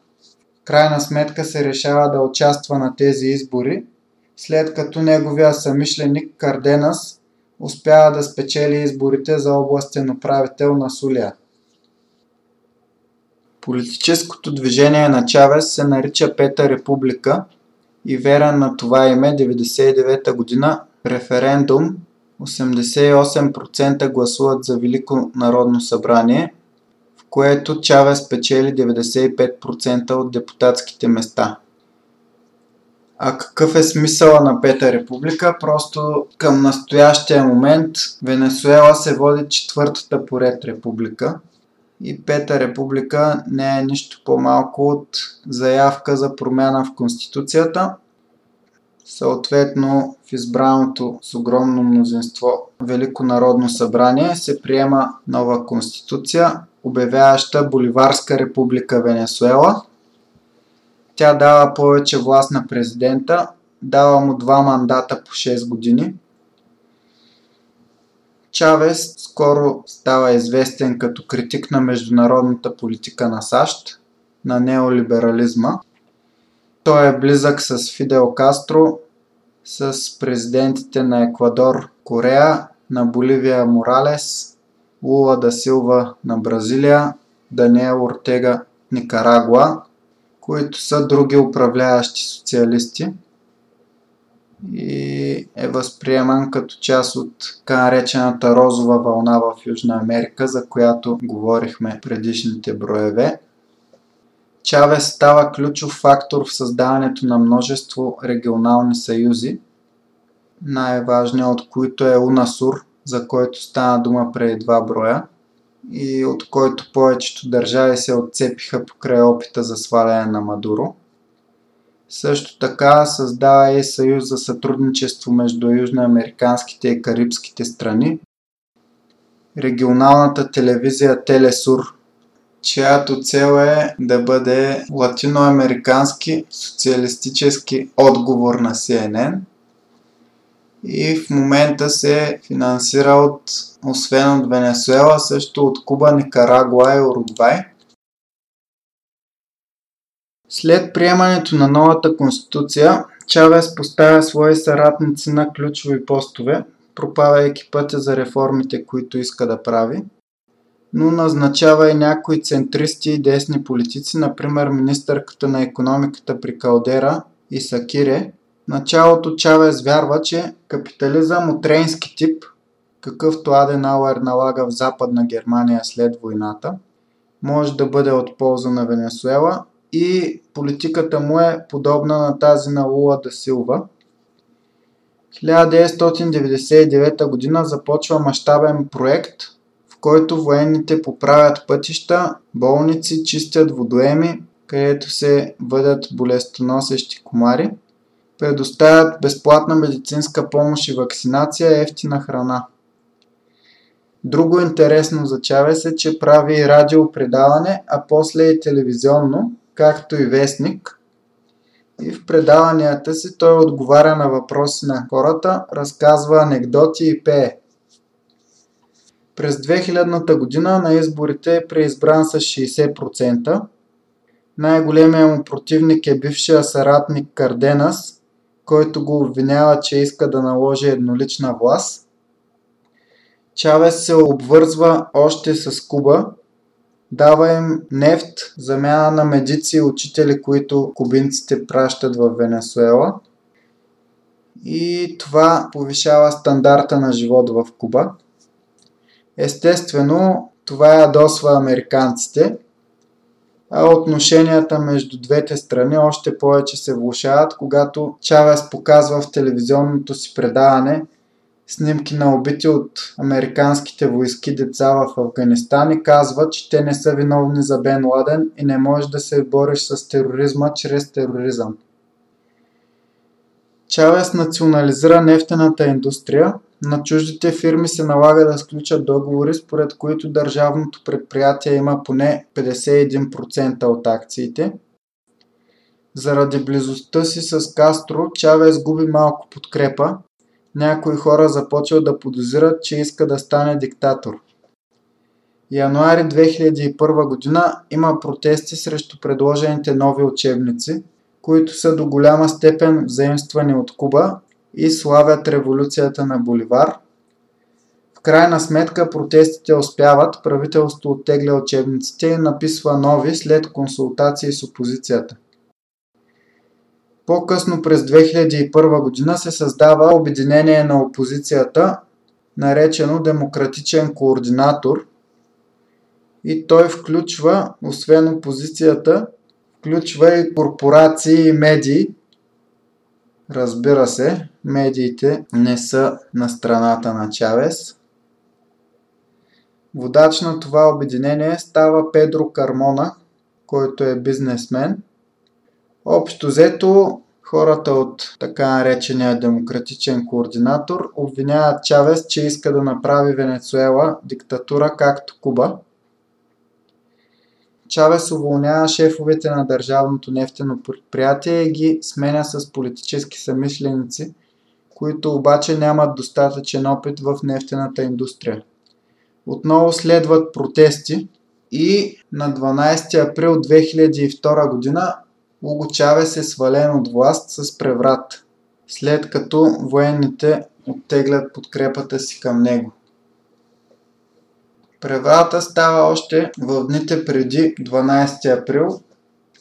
в крайна сметка се решава да участва на тези избори, след като неговия съмишленик Карденас успява да спечели изборите за областен управител на Сулия. Политическото движение на Чавес се нарича Пета република и верен на това име 1999 година референдум 88% гласуват за Велико народно събрание, в което Чавес печели 95% от депутатските места. А какъв е смисъла на Пета република? Просто към настоящия момент Венесуела се води четвъртата поред република и Пета република не е нищо по-малко от заявка за промяна в Конституцията. Съответно, в избраното с огромно мнозинство Велико народно събрание се приема нова конституция, обявяваща Боливарска република Венесуела. Тя дава повече власт на президента, дава му 2 мандата по 6 години. Чавес скоро става известен като критик на международната политика на САЩ, на неолиберализма. Той е близък с Фидел Кастро, с президентите на Еквадор, Корея, на Боливия Моралес, Лула да Силва на Бразилия, Даниел Ортега Никарагуа, които са други управляващи социалисти и е възприеман като част от така наречената розова вълна в Южна Америка, за която говорихме предишните броеве. Чавес става ключов фактор в създаването на множество регионални съюзи, най-важният от които е УНАСУР, за който стана дума преди 2 броя и от който повечето държави се отцепиха покрай опита за сваляне на Мадуро. Също така създава и съюз за сътрудничество между южноамериканските и карибските страни. Регионалната телевизия Телесур, чиято цел е да бъде латиноамерикански социалистически отговор на CNN и в момента се финансира освен от Венесуела, също от Куба, Никарагуа и Уругвай. След приемането на новата конституция, Чавес поставя свои съратници на ключови постове, проправяйки пътя за реформите, които иска да прави, но назначава и някои центристи и десни политици, например министърката на икономиката при Калдера и Сакире. Началото Чавес вярва, че капитализъм от рейнски тип, какъвто Аденауер налага в Западна Германия след войната, може да бъде от полза на Венесуела и политиката му е подобна на тази на Лула да Силва. 1999 година започва мащабен проект, който военните поправят пътища, болници, чистят водоеми, където се въдят болестоносещи комари, предоставят безплатна медицинска помощ и вакцинация, евтина храна. Друго интересно за Чавес е, че прави радиопредаване, а после и телевизионно, както и вестник. И в предаванията си той отговаря на въпроси на хората, разказва анекдоти и пее. През 2000-та година на изборите е преизбран с 60%. Най-големият му противник е бившия съратник Карденас, който го обвинява, че иска да наложи еднолична власт. Чавес се обвързва още с Куба, дава им нефт, замяна на медици и учители, които кубинците пращат в Венесуела. И това повишава стандарта на живот в Куба. Естествено, това ядосва американците, а отношенията между двете страни още повече се влошават, когато Чавес показва в телевизионното си предаване снимки на убити от американските войски деца в Афганистан и казва, че те не са виновни за Бен Ладен и не можеш да се бориш с тероризма чрез тероризъм. Чавес национализира нефтената индустрия, на чуждите фирми се налага да сключат договори, според които държавното предприятие има поне 51% от акциите. Заради близостта си с Кастро, Чавес губи малко подкрепа. Някои хора започват да подозират, че иска да стане диктатор. Януари 2001 година има протести срещу предложените нови учебници, които са до голяма степен взаимствани от Куба и славят революцията на Боливар. В крайна сметка протестите успяват, правителството оттегля учебниците и написва нови след консултации с опозицията. По-късно през 2001 година се създава обединение на опозицията, наречено Демократичен координатор, и той включва, освен опозицията, включва и корпорации и медии. Разбира се, медиите не са на страната на Чавес. Водач на това обединение става Педро Кармона, който е бизнесмен. Общо взето, хората от така наречения демократичен координатор обвиняват Чавес, че иска да направи Венецуела диктатура както Куба. Чавес уволнява шефовете на държавното нефтено предприятие и ги сменя с политически съмишленици, които обаче нямат достатъчен опит в нефтената индустрия. Отново следват протести и на 12 април 2002 година Уго Чавес е свален от власт с преврат, след като военните оттеглят подкрепата си към него. Преврата става още в дните преди 12 април,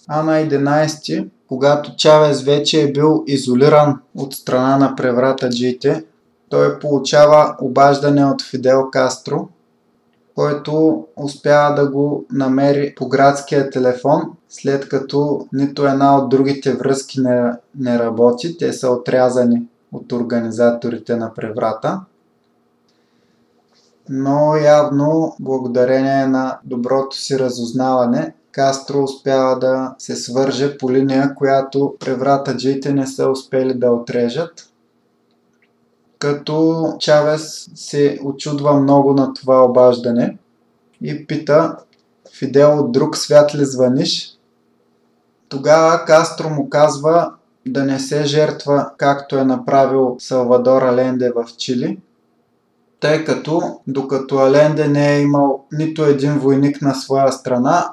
а на 11, когато Чавес вече е бил изолиран от страна на превратаджиите, той получава обаждане от Фидел Кастро, който успява да го намери по градския телефон, след като нито една от другите връзки не работи, те са отрязани от организаторите на преврата. Но явно, благодарение на доброто си разузнаване, Кастро успява да се свърже по линия, която превратаджиите не са успели да отрежат. Като Чавес се очудва много на това обаждане и пита: "Фидел, от друг свят ли звъниш?" Тогава Кастро му казва да не се жертва, както е направил Салвадор Аленде в Чили, тъй като докато Аленде не е имал нито един войник на своя страна,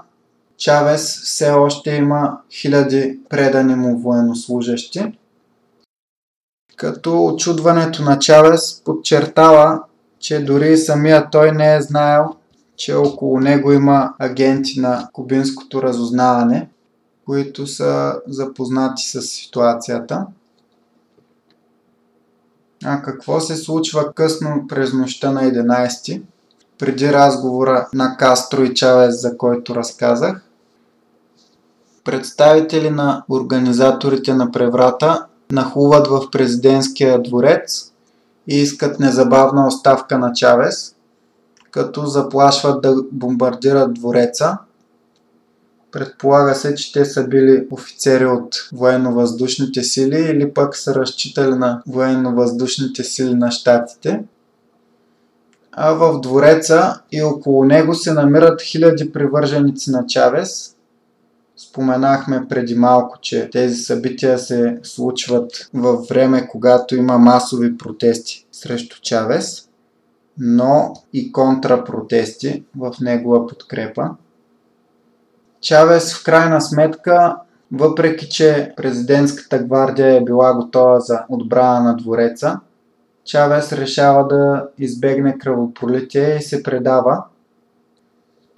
Чавес все още има хиляди предани му военнослужещи. Като очудването на Чавес подчертава, че дори самия той не е знаел, че около него има агенти на кубинското разузнаване, които са запознати с ситуацията. А какво се случва късно през нощта на 11, преди разговора на Кастро и Чавес, за който разказах? Представители на организаторите на преврата нахуват в президентския дворец и искат незабавна оставка на Чавес, като заплашват да бомбардират двореца. Предполага се, че те са били офицери от военновъздушните сили или пък са разчитали на военновъздушните сили на щатите. А в двореца и около него се намират хиляди привърженици на Чавес. Споменахме преди малко, че тези събития се случват във време, когато има масови протести срещу Чавес, но и контрапротести в негова подкрепа. Чавес в крайна сметка, въпреки че президентската гвардия е била готова за отбрана на двореца, Чавес решава да избегне кръвопролитие и се предава.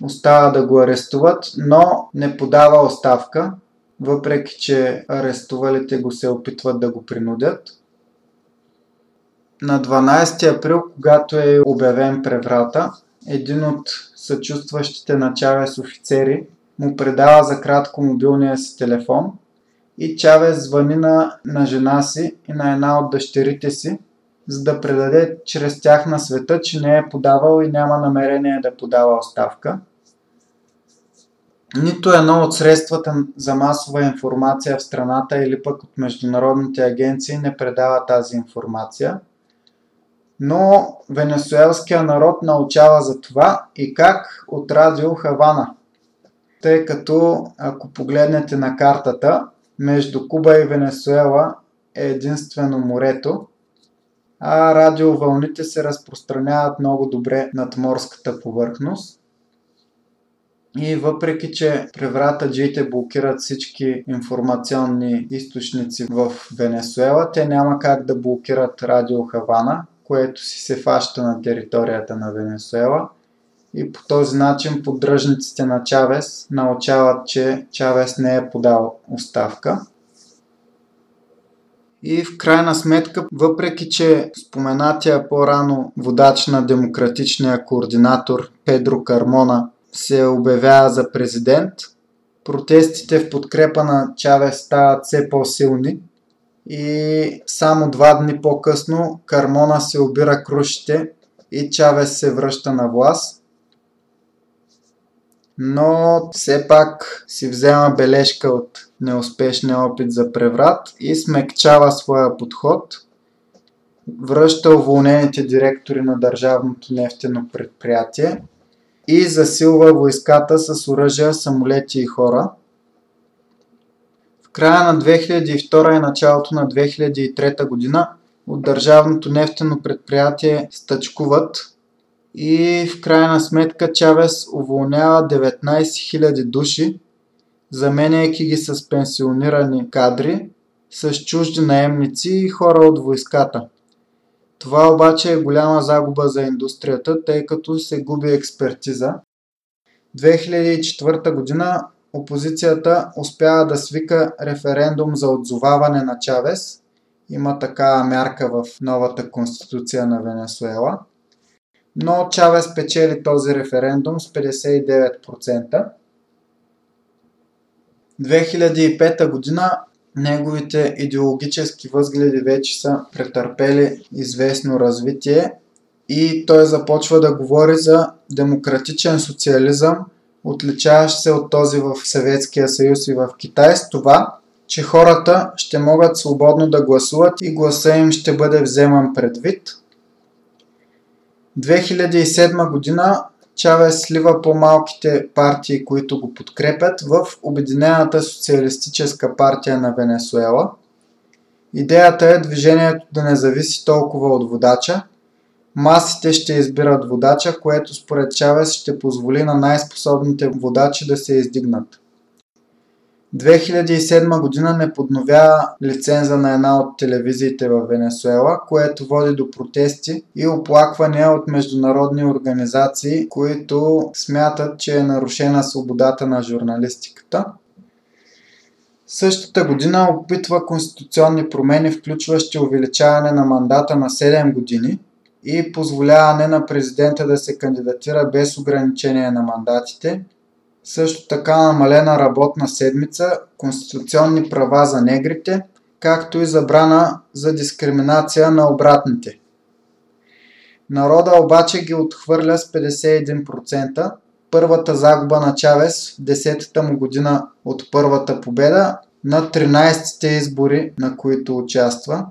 Остава да го арестуват, но не подава оставка, въпреки че арестувалите го се опитват да го принудят. На 12 април, когато е обявен преврата, един от съчувстващите на Чавес офицери му предава за кратко мобилния си телефон и Чавес звъни на жена си и на една от дъщерите си, за да предаде чрез тях на света, че не е подавал и няма намерение да подава оставка. Нито едно от средствата за масова информация в страната или пък от международните агенции не предава тази информация. Но венесуелския народ научава за това и как от радио Хавана. Тъй като, ако погледнете на картата, между Куба и Венесуела е единствено морето, а радиовълните се разпространяват много добре над морската повърхност. И въпреки, че превратаджиите блокират всички информационни източници в Венесуела, те няма как да блокират радио Хавана, което си се фаща на територията на Венесуела. И по този начин поддръжниците на Чавес научават, че Чавес не е подал оставка. И в крайна сметка, въпреки че споменатия по-рано водач на демократичния координатор Педро Кармона се обявява за президент, протестите в подкрепа на Чавес стават все по-силни и само 2 дни по-късно Кармона се обира крушите и Чавес се връща на власт. Но все пак си взема бележка от неуспешния опит за преврат и смекчава своя подход. Връща уволнените директори на държавното нефтено предприятие и засилва войската с оръжия, самолети и хора. В края на 2002 и началото на 2003 година от държавното нефтено предприятие стачкуват. И в крайна сметка Чавес уволнява 19 000 души, заменяйки ги с пенсионирани кадри, с чужди наемници и хора от войската. Това обаче е голяма загуба за индустрията, тъй като се губи експертиза. 2004 година опозицията успява да свика референдум за отзоваване на Чавес. Има такава мярка в новата конституция на Венесуела. Но Чавес печели този референдум с 59%. 2005 година неговите идеологически възгледи вече са претърпели известно развитие и той започва да говори за демократичен социализъм, отличаващ се от този в Съветския съюз и в Китай с това, че хората ще могат свободно да гласуват и гласа им ще бъде вземан предвид. 2007 година Чавес слива по-малките партии, които го подкрепят, в Обединената социалистическа партия на Венесуела. Идеята е движението да не зависи толкова от водача. Масите ще избират водача, което според Чавес ще позволи на най-способните водачи да се издигнат. 2007 година не подновява лиценза на една от телевизиите в Венесуела, което води до протести и оплаквания от международни организации, които смятат, че е нарушена свободата на журналистиката. Същата година опитва конституционни промени, включващи увеличаване на мандата на 7 години и позволяване на президента да се кандидатира без ограничение на мандатите. Също така намалена работна седмица, конституционни права за негрите, както и забрана за дискриминация на обратните. Народа обаче ги отхвърля с 51%. Първата загуба на Чавес в 10-та му година от първата победа на 13-те избори, на които участва.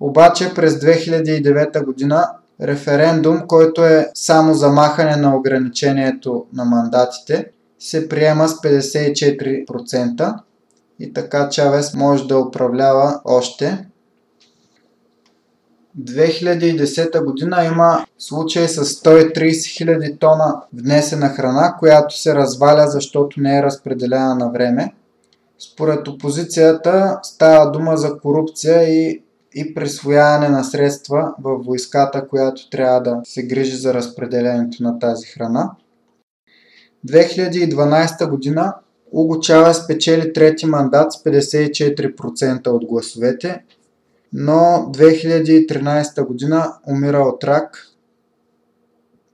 Обаче през 2009 година референдум, който е само за махане на ограничението на мандатите, се приема с 54% и така Чавес може да управлява още. 2010 година има случай с 130 000 тона внесена храна, която се разваля, защото не е разпределена на време. Според опозицията става дума за корупция и присвояване на средства във войската, която трябва да се грижи за разпределението на тази храна. 2012 година Уго Чавес печели трети мандат с 54% от гласовете, но 2013 година умира от рак.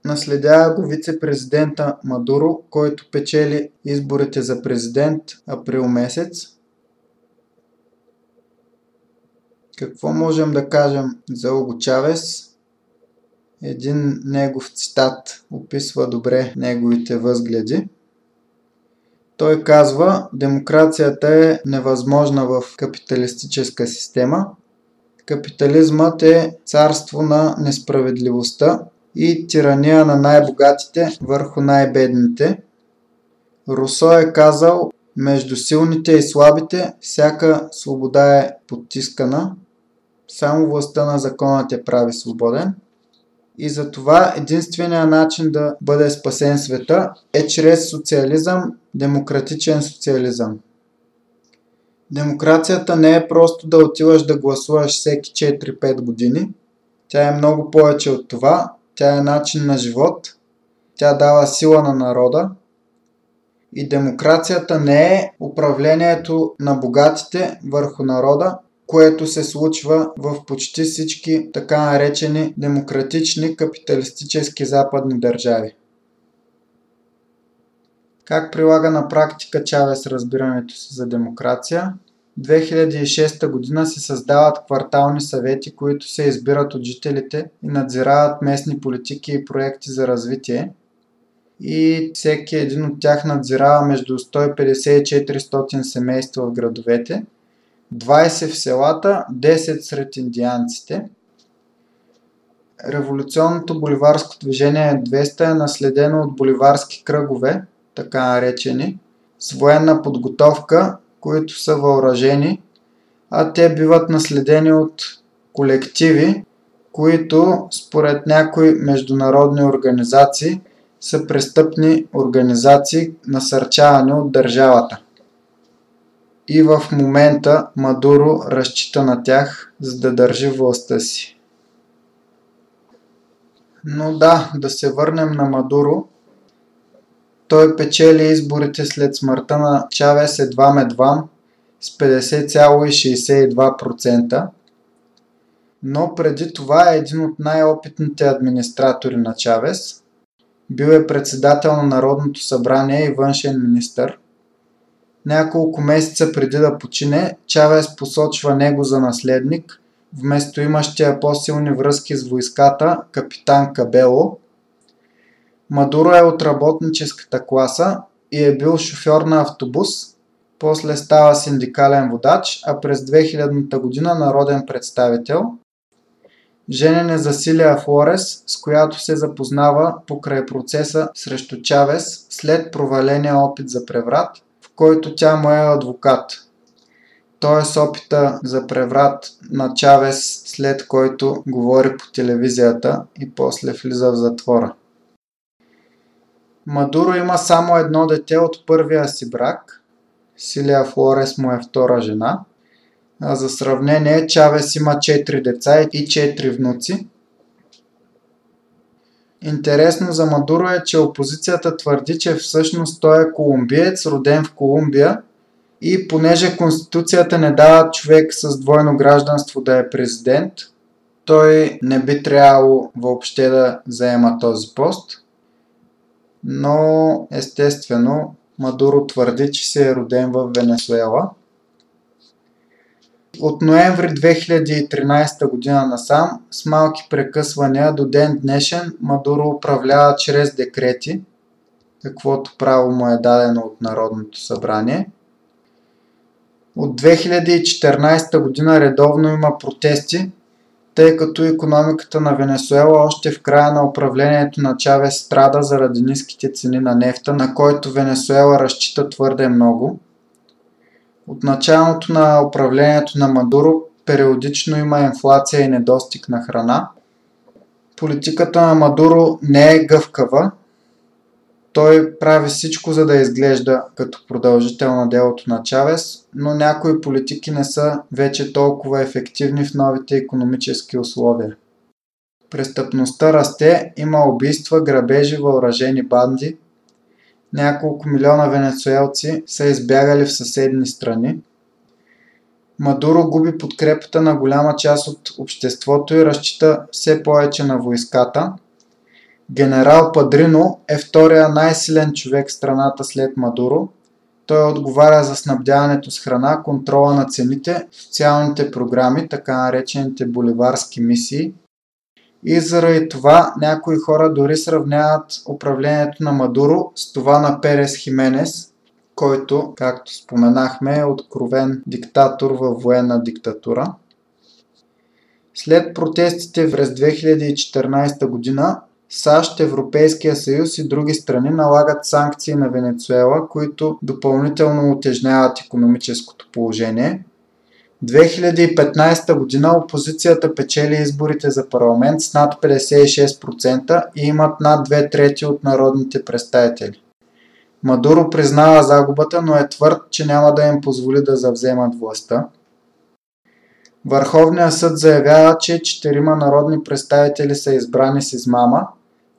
Наследява го вице-президента Мадуро, който печели изборите за президент април месец. Какво можем да кажем за Уго Чавес? Един негов цитат описва добре неговите възгледи. Той казва: демокрацията е невъзможна в капиталистическа система. Капитализмът е царство на несправедливостта и тирания на най-богатите върху най-бедните. Русо е казал: между силните и слабите всяка свобода е потискана. Само властта на закона те прави свободен. И затова единственият начин да бъде спасен света е чрез социализъм, демократичен социализъм. Демокрацията не е просто да отиваш да гласуваш всеки 4-5 години. Тя е много повече от това. Тя е начин на живот. Тя дава сила на народа. И демокрацията не е управлението на богатите върху народа, което се случва в почти всички така наречени демократични капиталистически западни държави. Как прилага на практика Чавес разбирането си за демокрация? 2006 година се създават квартални съвети, които се избират от жителите и надзирават местни политики и проекти за развитие. И всеки един от тях надзирава между 150 и 400 семейства в градовете, 20 в селата, 10 сред индианците. Революционното боливарско движение 200 е наследено от боливарски кръгове, така наречени, с военна подготовка, които са въоръжени, а те биват наследени от колективи, които според някои международни организации са престъпни организации, насърчавани от държавата. И в момента Мадуро разчита на тях, за да държи властта си. Но да се върнем на Мадуро. Той печели изборите след смъртта на Чавес едвам с 50,62%, но преди това е един от най-опитните администратори на Чавес. Бил е председател на Народното събрание и външен министър. Няколко месеца преди да почине, Чавес посочва него за наследник, вместо имащия по-силни връзки с войската капитан Кабело. Мадуро е от работническата класа и е бил шофьор на автобус, после става синдикален водач, а през 2000-та година народен представител. Женен е за Силия Флорес, с която се запознава покрай процеса срещу Чавес след проваления опит за преврат, в който тя му е адвокат. Тоест опита за преврат на Чавес, след който говори по телевизията и после влиза в затвора. Мадуро има само едно дете от първия си брак. Силия Флорес му е втора жена. А за сравнение, Чавес има 4 деца и 4 внуци. Интересно за Мадуро е, че опозицията твърди, че всъщност той е колумбиец, роден в Колумбия, и понеже Конституцията не дава човек с двойно гражданство да е президент, той не би трябвало въобще да заема този пост. Но естествено Мадуро твърди, че се е роден в Венесуела. От ноември 2013 година насам, с малки прекъсвания до ден днешен, Мадуро управлява чрез декрети, каквото право му е дадено от Народното събрание. От 2014 година редовно има протести, тъй като икономиката на Венесуела още в края на управлението на Чавес страда заради ниските цени на нефта, на който Венесуела разчита твърде много. От началото на управлението на Мадуро периодично има инфлация и недостиг на храна. Политиката на Мадуро не е гъвкава. Той прави всичко, за да изглежда като продължител на делото на Чавес, но някои политики не са вече толкова ефективни в новите икономически условия. Престъпността расте, има убийства, грабежи, въоръжени банди. Няколко милиона венецуелци са избягали в съседни страни. Мадуро губи подкрепата на голяма част от обществото и разчита все повече на войската. Генерал Падрино е втория най-силен човек в страната след Мадуро. Той отговаря за снабдяването с храна, контрола на цените, социалните програми, така наречените боливарски мисии. И заради това някои хора дори сравняват управлението на Мадуро с това на Перес Хименес, който, както споменахме, е откровен диктатор във военна диктатура. След протестите през 2014 година, САЩ, Европейския съюз и други страни налагат санкции на Венецуела, които допълнително утежняват икономическото положение. 2015 година опозицията печели изборите за парламент с над 56% и имат над 2/3 от народните представители. Мадуро признава загубата, но е твърд, че няма да им позволи да завземат властта. Върховният съд заявява, че 4 народни представители са избрани с измама,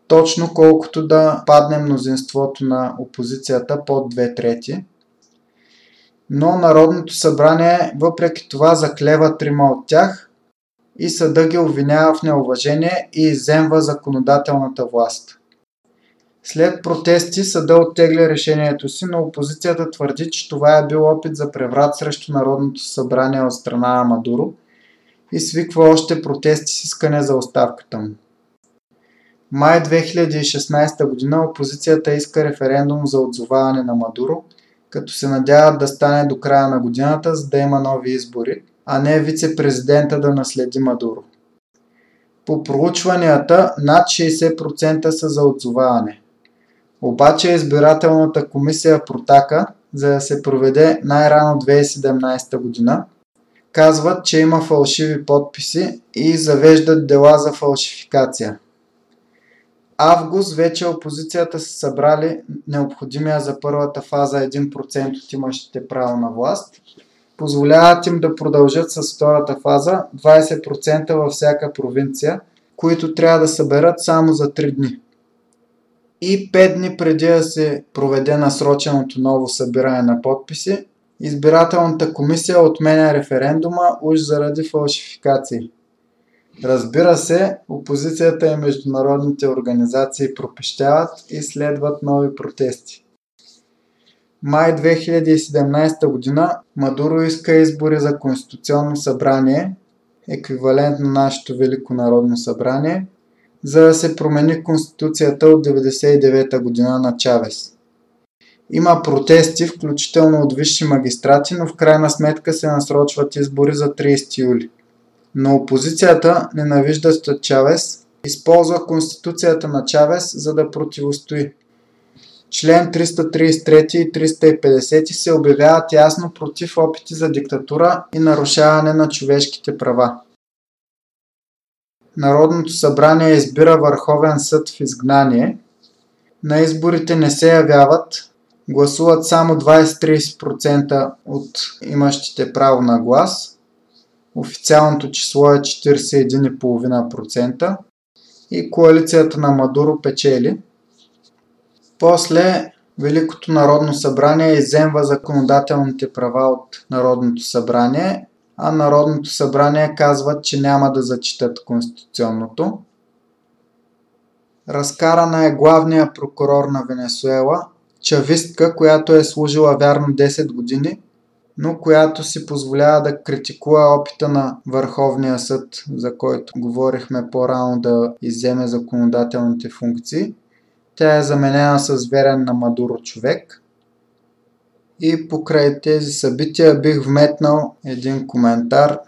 точно колкото да падне мнозинството на опозицията под 2/3. Но Народното събрание въпреки това заклева 3 от тях и съда ги обвинява в неуважение и изземва законодателната власт. След протести съда оттегля решението си, но опозицията твърди, че това е бил опит за преврат срещу Народното събрание от страна на Мадуро и свиква още протести с искане за оставката му. Май 2016 година опозицията иска референдум за отзоваване на Мадуро, като се надяват да стане до края на годината, за да има нови избори, а не вице-президента да наследи Мадуро. По проучванията над 60% са за отзоваване. Обаче избирателната комисия протака, за да се проведе най-рано 2017 година, казват, че има фалшиви подписи и завеждат дела за фалшификация. Август вече опозицията са събрали необходимия за първата фаза 1% от имащите право на власт. Позволяват им да продължат с втората фаза 20% във всяка провинция, които трябва да съберат само за 3 дни. И 5 дни преди да се проведе насроченото ново събиране на подписи, избирателната комисия отменя референдума уж заради фалшификации. Разбира се, опозицията и международните организации пропищяват и следват нови протести. Май 2017 година Мадуро иска избори за Конституционно събрание, еквивалент на нашето Велико народно събрание, за да се промени Конституцията от 1999 година на Чавес. Има протести, включително от висши магистрати, но в крайна сметка се насрочват избори за 30 юли. Но опозицията, ненавиждаща Чавес, използва Конституцията на Чавес, за да противостои. Член 333 и 350 се обявяват ясно против опити за диктатура и нарушаване на човешките права. Народното събрание избира Върховен съд в изгнание. На изборите не се явяват, гласуват само 20-30% от имащите право на глас. Официалното число е 41,5% и коалицията на Мадуро печели. После Великото народно събрание изземва законодателните права от Народното събрание, а Народното събрание казва, че няма да зачитат Конституционното. Разкарана е главният прокурор на Венесуела, чавистка, която е служила вярно 10 години, но която си позволява да критикува опита на Върховния съд, за който говорихме по-рано да изземе законодателните функции. Тя е заменена с верен на Мадуро човек. И покрай тези събития бих вметнал един коментар.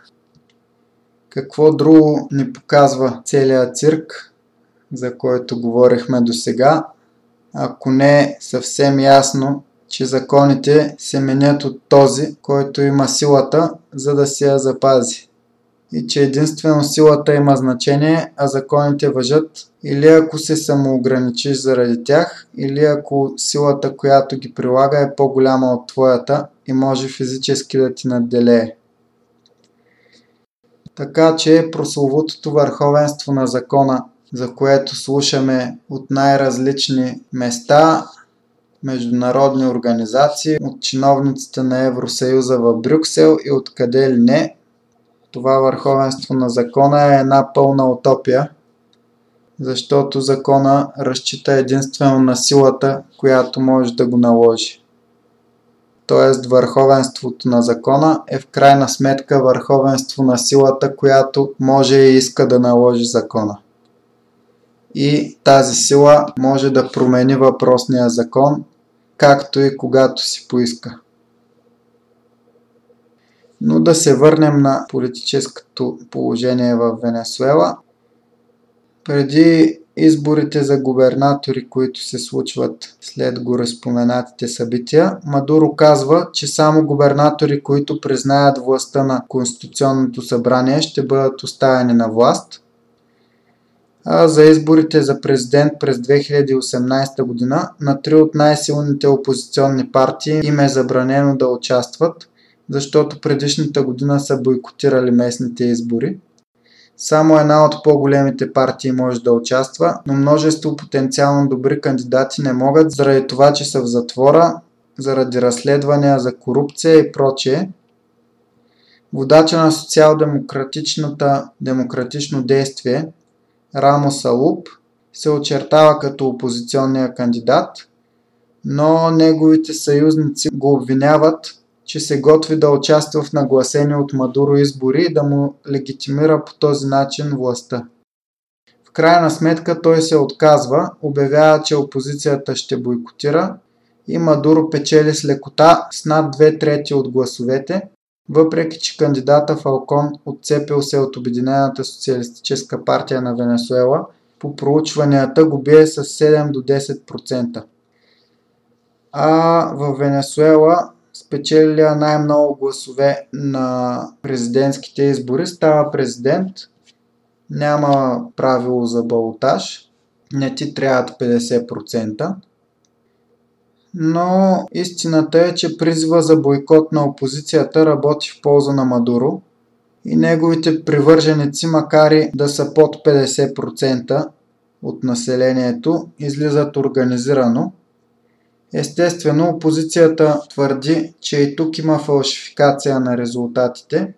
Какво друго ни показва целият цирк, за който говорихме досега, ако не е съвсем ясно, че законите се менят от този, който има силата, за да се я запази. И че единствено силата има значение, а законите важат или ако се самоограничиш заради тях, или ако силата, която ги прилага, е по-голяма от твоята и може физически да ти надделее. Така че прословутото върховенство на закона, за което слушаме от най-различни места, международни организации, от чиновниците на Евросъюза в Брюксел и откъде ли не, това върховенство на закона е една пълна утопия, защото закона разчита единствено на силата, която може да го наложи. Тоест върховенството на закона е в крайна сметка върховенство на силата, която може и иска да наложи закона. И тази сила може да промени въпросния закон, както и когато си поиска. Но да се върнем на политическото положение в Венесуела. Преди изборите за губернатори, които се случват след гореспоменатите събития, Мадуро казва, че само губернатори, които признаят властта на Конституционното събрание, ще бъдат оставени на власт. А за изборите за президент през 2018 година на три от най-силните опозиционни партии им е забранено да участват, защото предишната година са бойкотирали местните избори. Само една от по-големите партии може да участва, но множество потенциално добри кандидати не могат заради това, че са в затвора, заради разследвания за корупция и прочее. Водача на социал-демократичната демократично действие Рамос Алуп се очертава като опозиционния кандидат, но неговите съюзници го обвиняват, че се готви да участва в нагласени от Мадуро избори и да му легитимира по този начин властта. В крайна сметка той се отказва, обявява, че опозицията ще бойкотира и Мадуро печели с лекота с над 2/3 от гласовете, въпреки че кандидата Фалкон отцепил се от Обединената социалистическа партия на Венесуела, по проучванията го бие с 7 до 10%. А в Венесуела спечелилия най-много гласове на президентските избори става президент. Няма правило за балотаж. Не ти трябват 50%. Но истината е, че призива за бойкот на опозицията работи в полза на Мадуро и неговите привърженици, макар и да са под 50% от населението, излизат организирано. Естествено, опозицията твърди, че и тук има фалшификация на резултатите,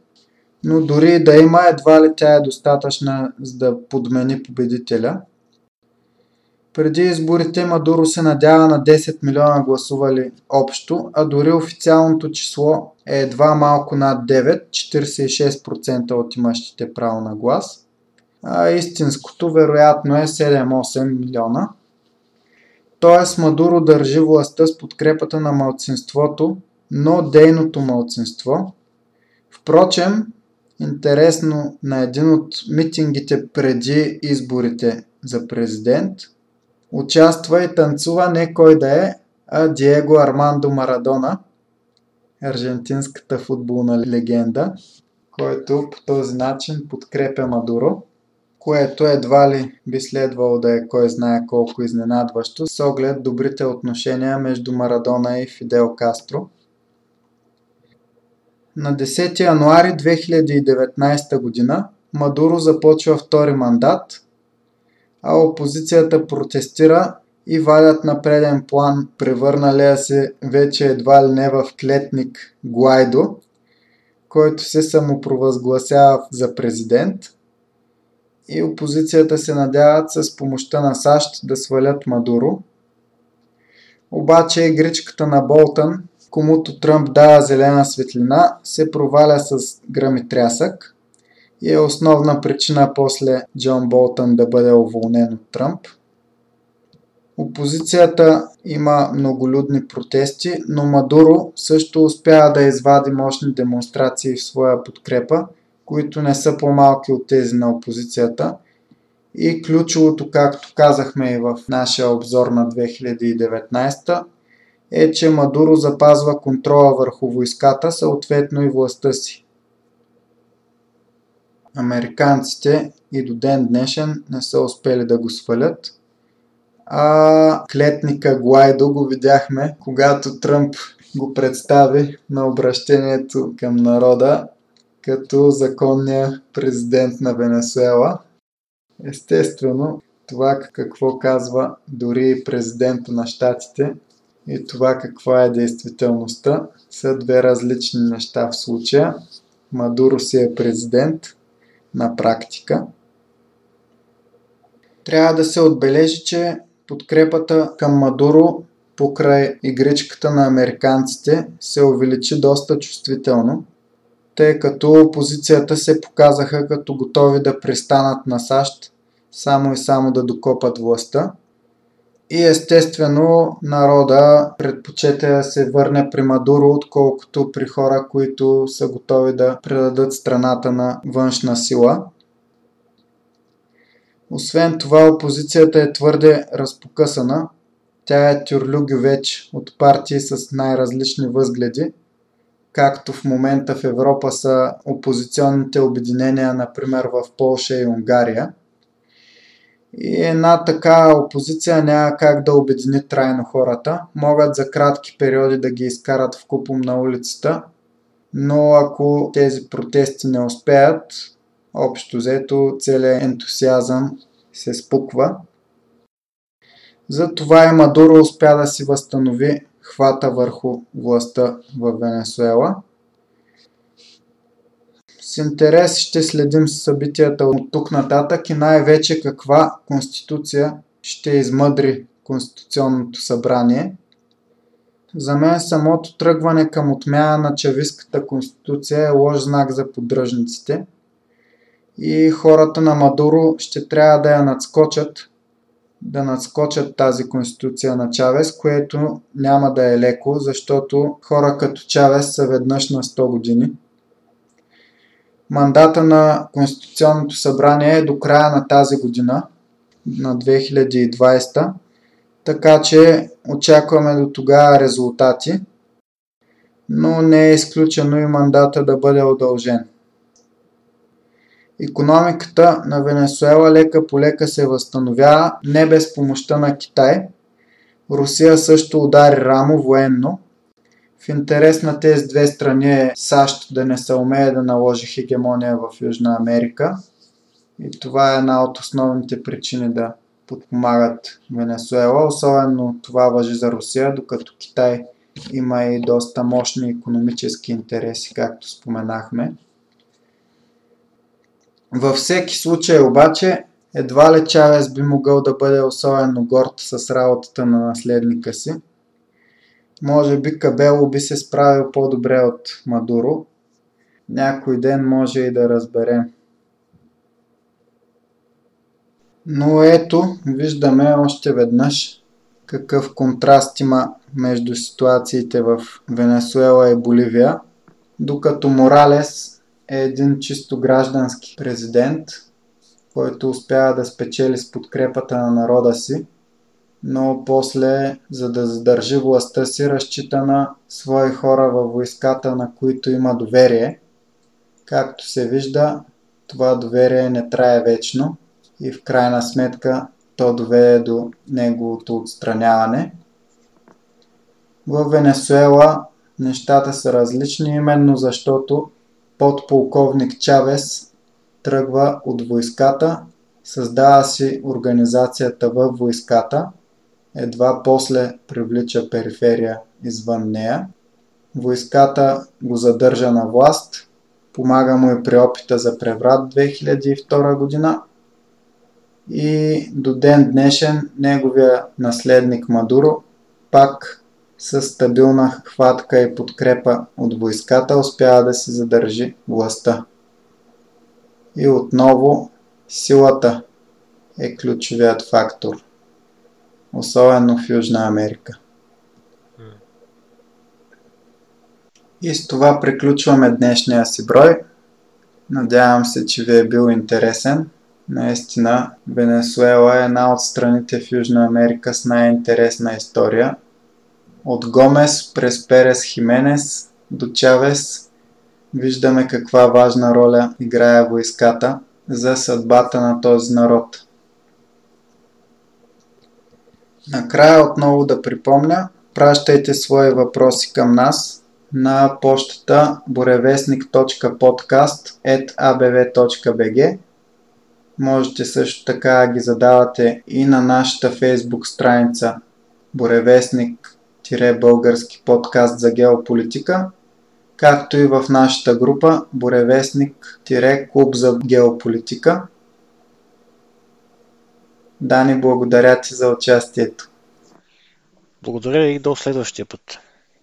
но дори да има, едва ли тя е достатъчна, за да подмени победителя. Преди изборите Мадуро се надява на 10 милиона гласували общо, а дори официалното число е едва малко над 9, 46% от имащите право на глас, а истинското вероятно е 7-8 милиона. Т.е. Мадуро държи властта с подкрепата на малцинството, но дейното малцинство. Впрочем, интересно, на един от митингите преди изборите за президент участва и танцува не кой да е, а Диего Армандо Марадона, аржентинската футболна легенда, който по този начин подкрепя Мадуро, което едва ли би следвало да е кой знае колко изненадващо с оглед добрите отношения между Марадона и Фидел Кастро. На 10 януари 2019 година Мадуро започва втори мандат, а опозицията протестира и вадят на преден план превърналия се вече едва ли не в клетник Гуайдо, който се самопровъзгласява за президент. И опозицията се надяват с помощта на САЩ да свалят Мадуро. Обаче игричката на Болтън, комуто Тръмп дава зелена светлина, се проваля с гръмитрясък и е основна причина после Джон Болтън да бъде уволнен от Тръмп. Опозицията има многолюдни протести, но Мадуро също успява да извади мощни демонстрации в своя подкрепа, които не са по-малки от тези на опозицията. И ключовото, както казахме и в нашия обзор на 2019, е, че Мадуро запазва контрола върху войската, съответно и властта си. Американците и до ден днешен не са успели да го свалят. А клетника Гуайдо го видяхме, когато Тръмп го представи на обращението към народа като законния президент на Венесуела. Естествено, това какво казва дори и президента на щатите и това каква е действителността са две различни неща в случая. Мадуро си е президент на практика. Трябва да се отбележи, че подкрепата към Мадуро покрай игричката на американците се увеличи доста чувствително, тъй като опозицията се показаха като готови да престанат на САЩ само и само да докопат властта. И естествено народа предпочете да се върне при Мадуро, отколкото при хора, които са готови да предадат страната на външна сила. Освен това, опозицията е твърде разпокъсана. Тя е тюрлюгювеч от партии с най-различни възгледи, както в момента в Европа са опозиционните обединения, например в Полша и Унгария. И една така опозиция няма как да обедини трайно хората. Могат за кратки периоди да ги изкарат вкупом на улицата, но ако тези протести не успеят, общо взето целият ентусиазъм се спуква. Затова и Мадуро успя да си възстанови хвата върху властта в Венесуела. С интерес ще следим събитията от тук нататък и най-вече каква конституция ще измъдри Конституционното събрание. За мен самото тръгване към отмяна на чависката конституция е лош знак за поддръжниците. И хората на Мадуро ще трябва да я надскочат тази конституция на Чавес, което няма да е леко, защото хора като Чавес са веднъж на 100 години. Мандата на Конституционното събрание е до края на тази година, на 2020, така че очакваме до тогава резултати, но не е изключено и мандата да бъде удължен. Икономиката на Венесуела лека по лека се възстановява, не без помощта на Китай. Русия също удари рамо военно. В интерес на тези две страни е САЩ да не се умее да наложи хегемония в Южна Америка. И това е една от основните причини да подпомагат Венесуела. Особено това важи за Русия, докато Китай има и доста мощни икономически интереси, както споменахме. Във всеки случай обаче, едва ли Чавес би могъл да бъде особено горд с работата на наследника си. Може би Кабело би се справил по-добре от Мадуро. Някой ден може и да разберем. Но ето, виждаме още веднъж какъв контраст има между ситуациите в Венесуела и Боливия, докато Моралес е един чисто граждански президент, който успява да спечели с подкрепата на народа си, но после, за да задържи властта си, разчита на свои хора във войската, на които има доверие. Както се вижда, това доверие не трае вечно и в крайна сметка то доведе до неговото отстраняване. В Венесуела нещата са различни, именно защото подполковник Чавес тръгва от войската, създава си организацията във войската, едва после привлича периферия извън нея. Войската го задържа на власт, помага му и при опита за преврат 2002 година и до ден днешен неговия наследник Мадуро пак с стабилна хватка и подкрепа от войската успява да си задържи властта. И отново силата е ключовият фактор, особено в Южна Америка. И с това приключваме днешния си брой. Надявам се, че ви е бил интересен. Наистина, Венесуела е една от страните в Южна Америка с най-интересна история. От Гомес през Перес Хименес до Чавес виждаме каква важна роля играе войската за съдбата на този народ. Накрая отново да припомня, пращайте свои въпроси към нас на почтата burevestnik.podcast@abv.bg. Можете също така ги задавате и на нашата Facebook страница Буревестник-български подкаст за геополитика, както и в нашата група Буревестник-клуб за геополитика. Дани, благодаря ти за участието. Благодаря и до следващия път.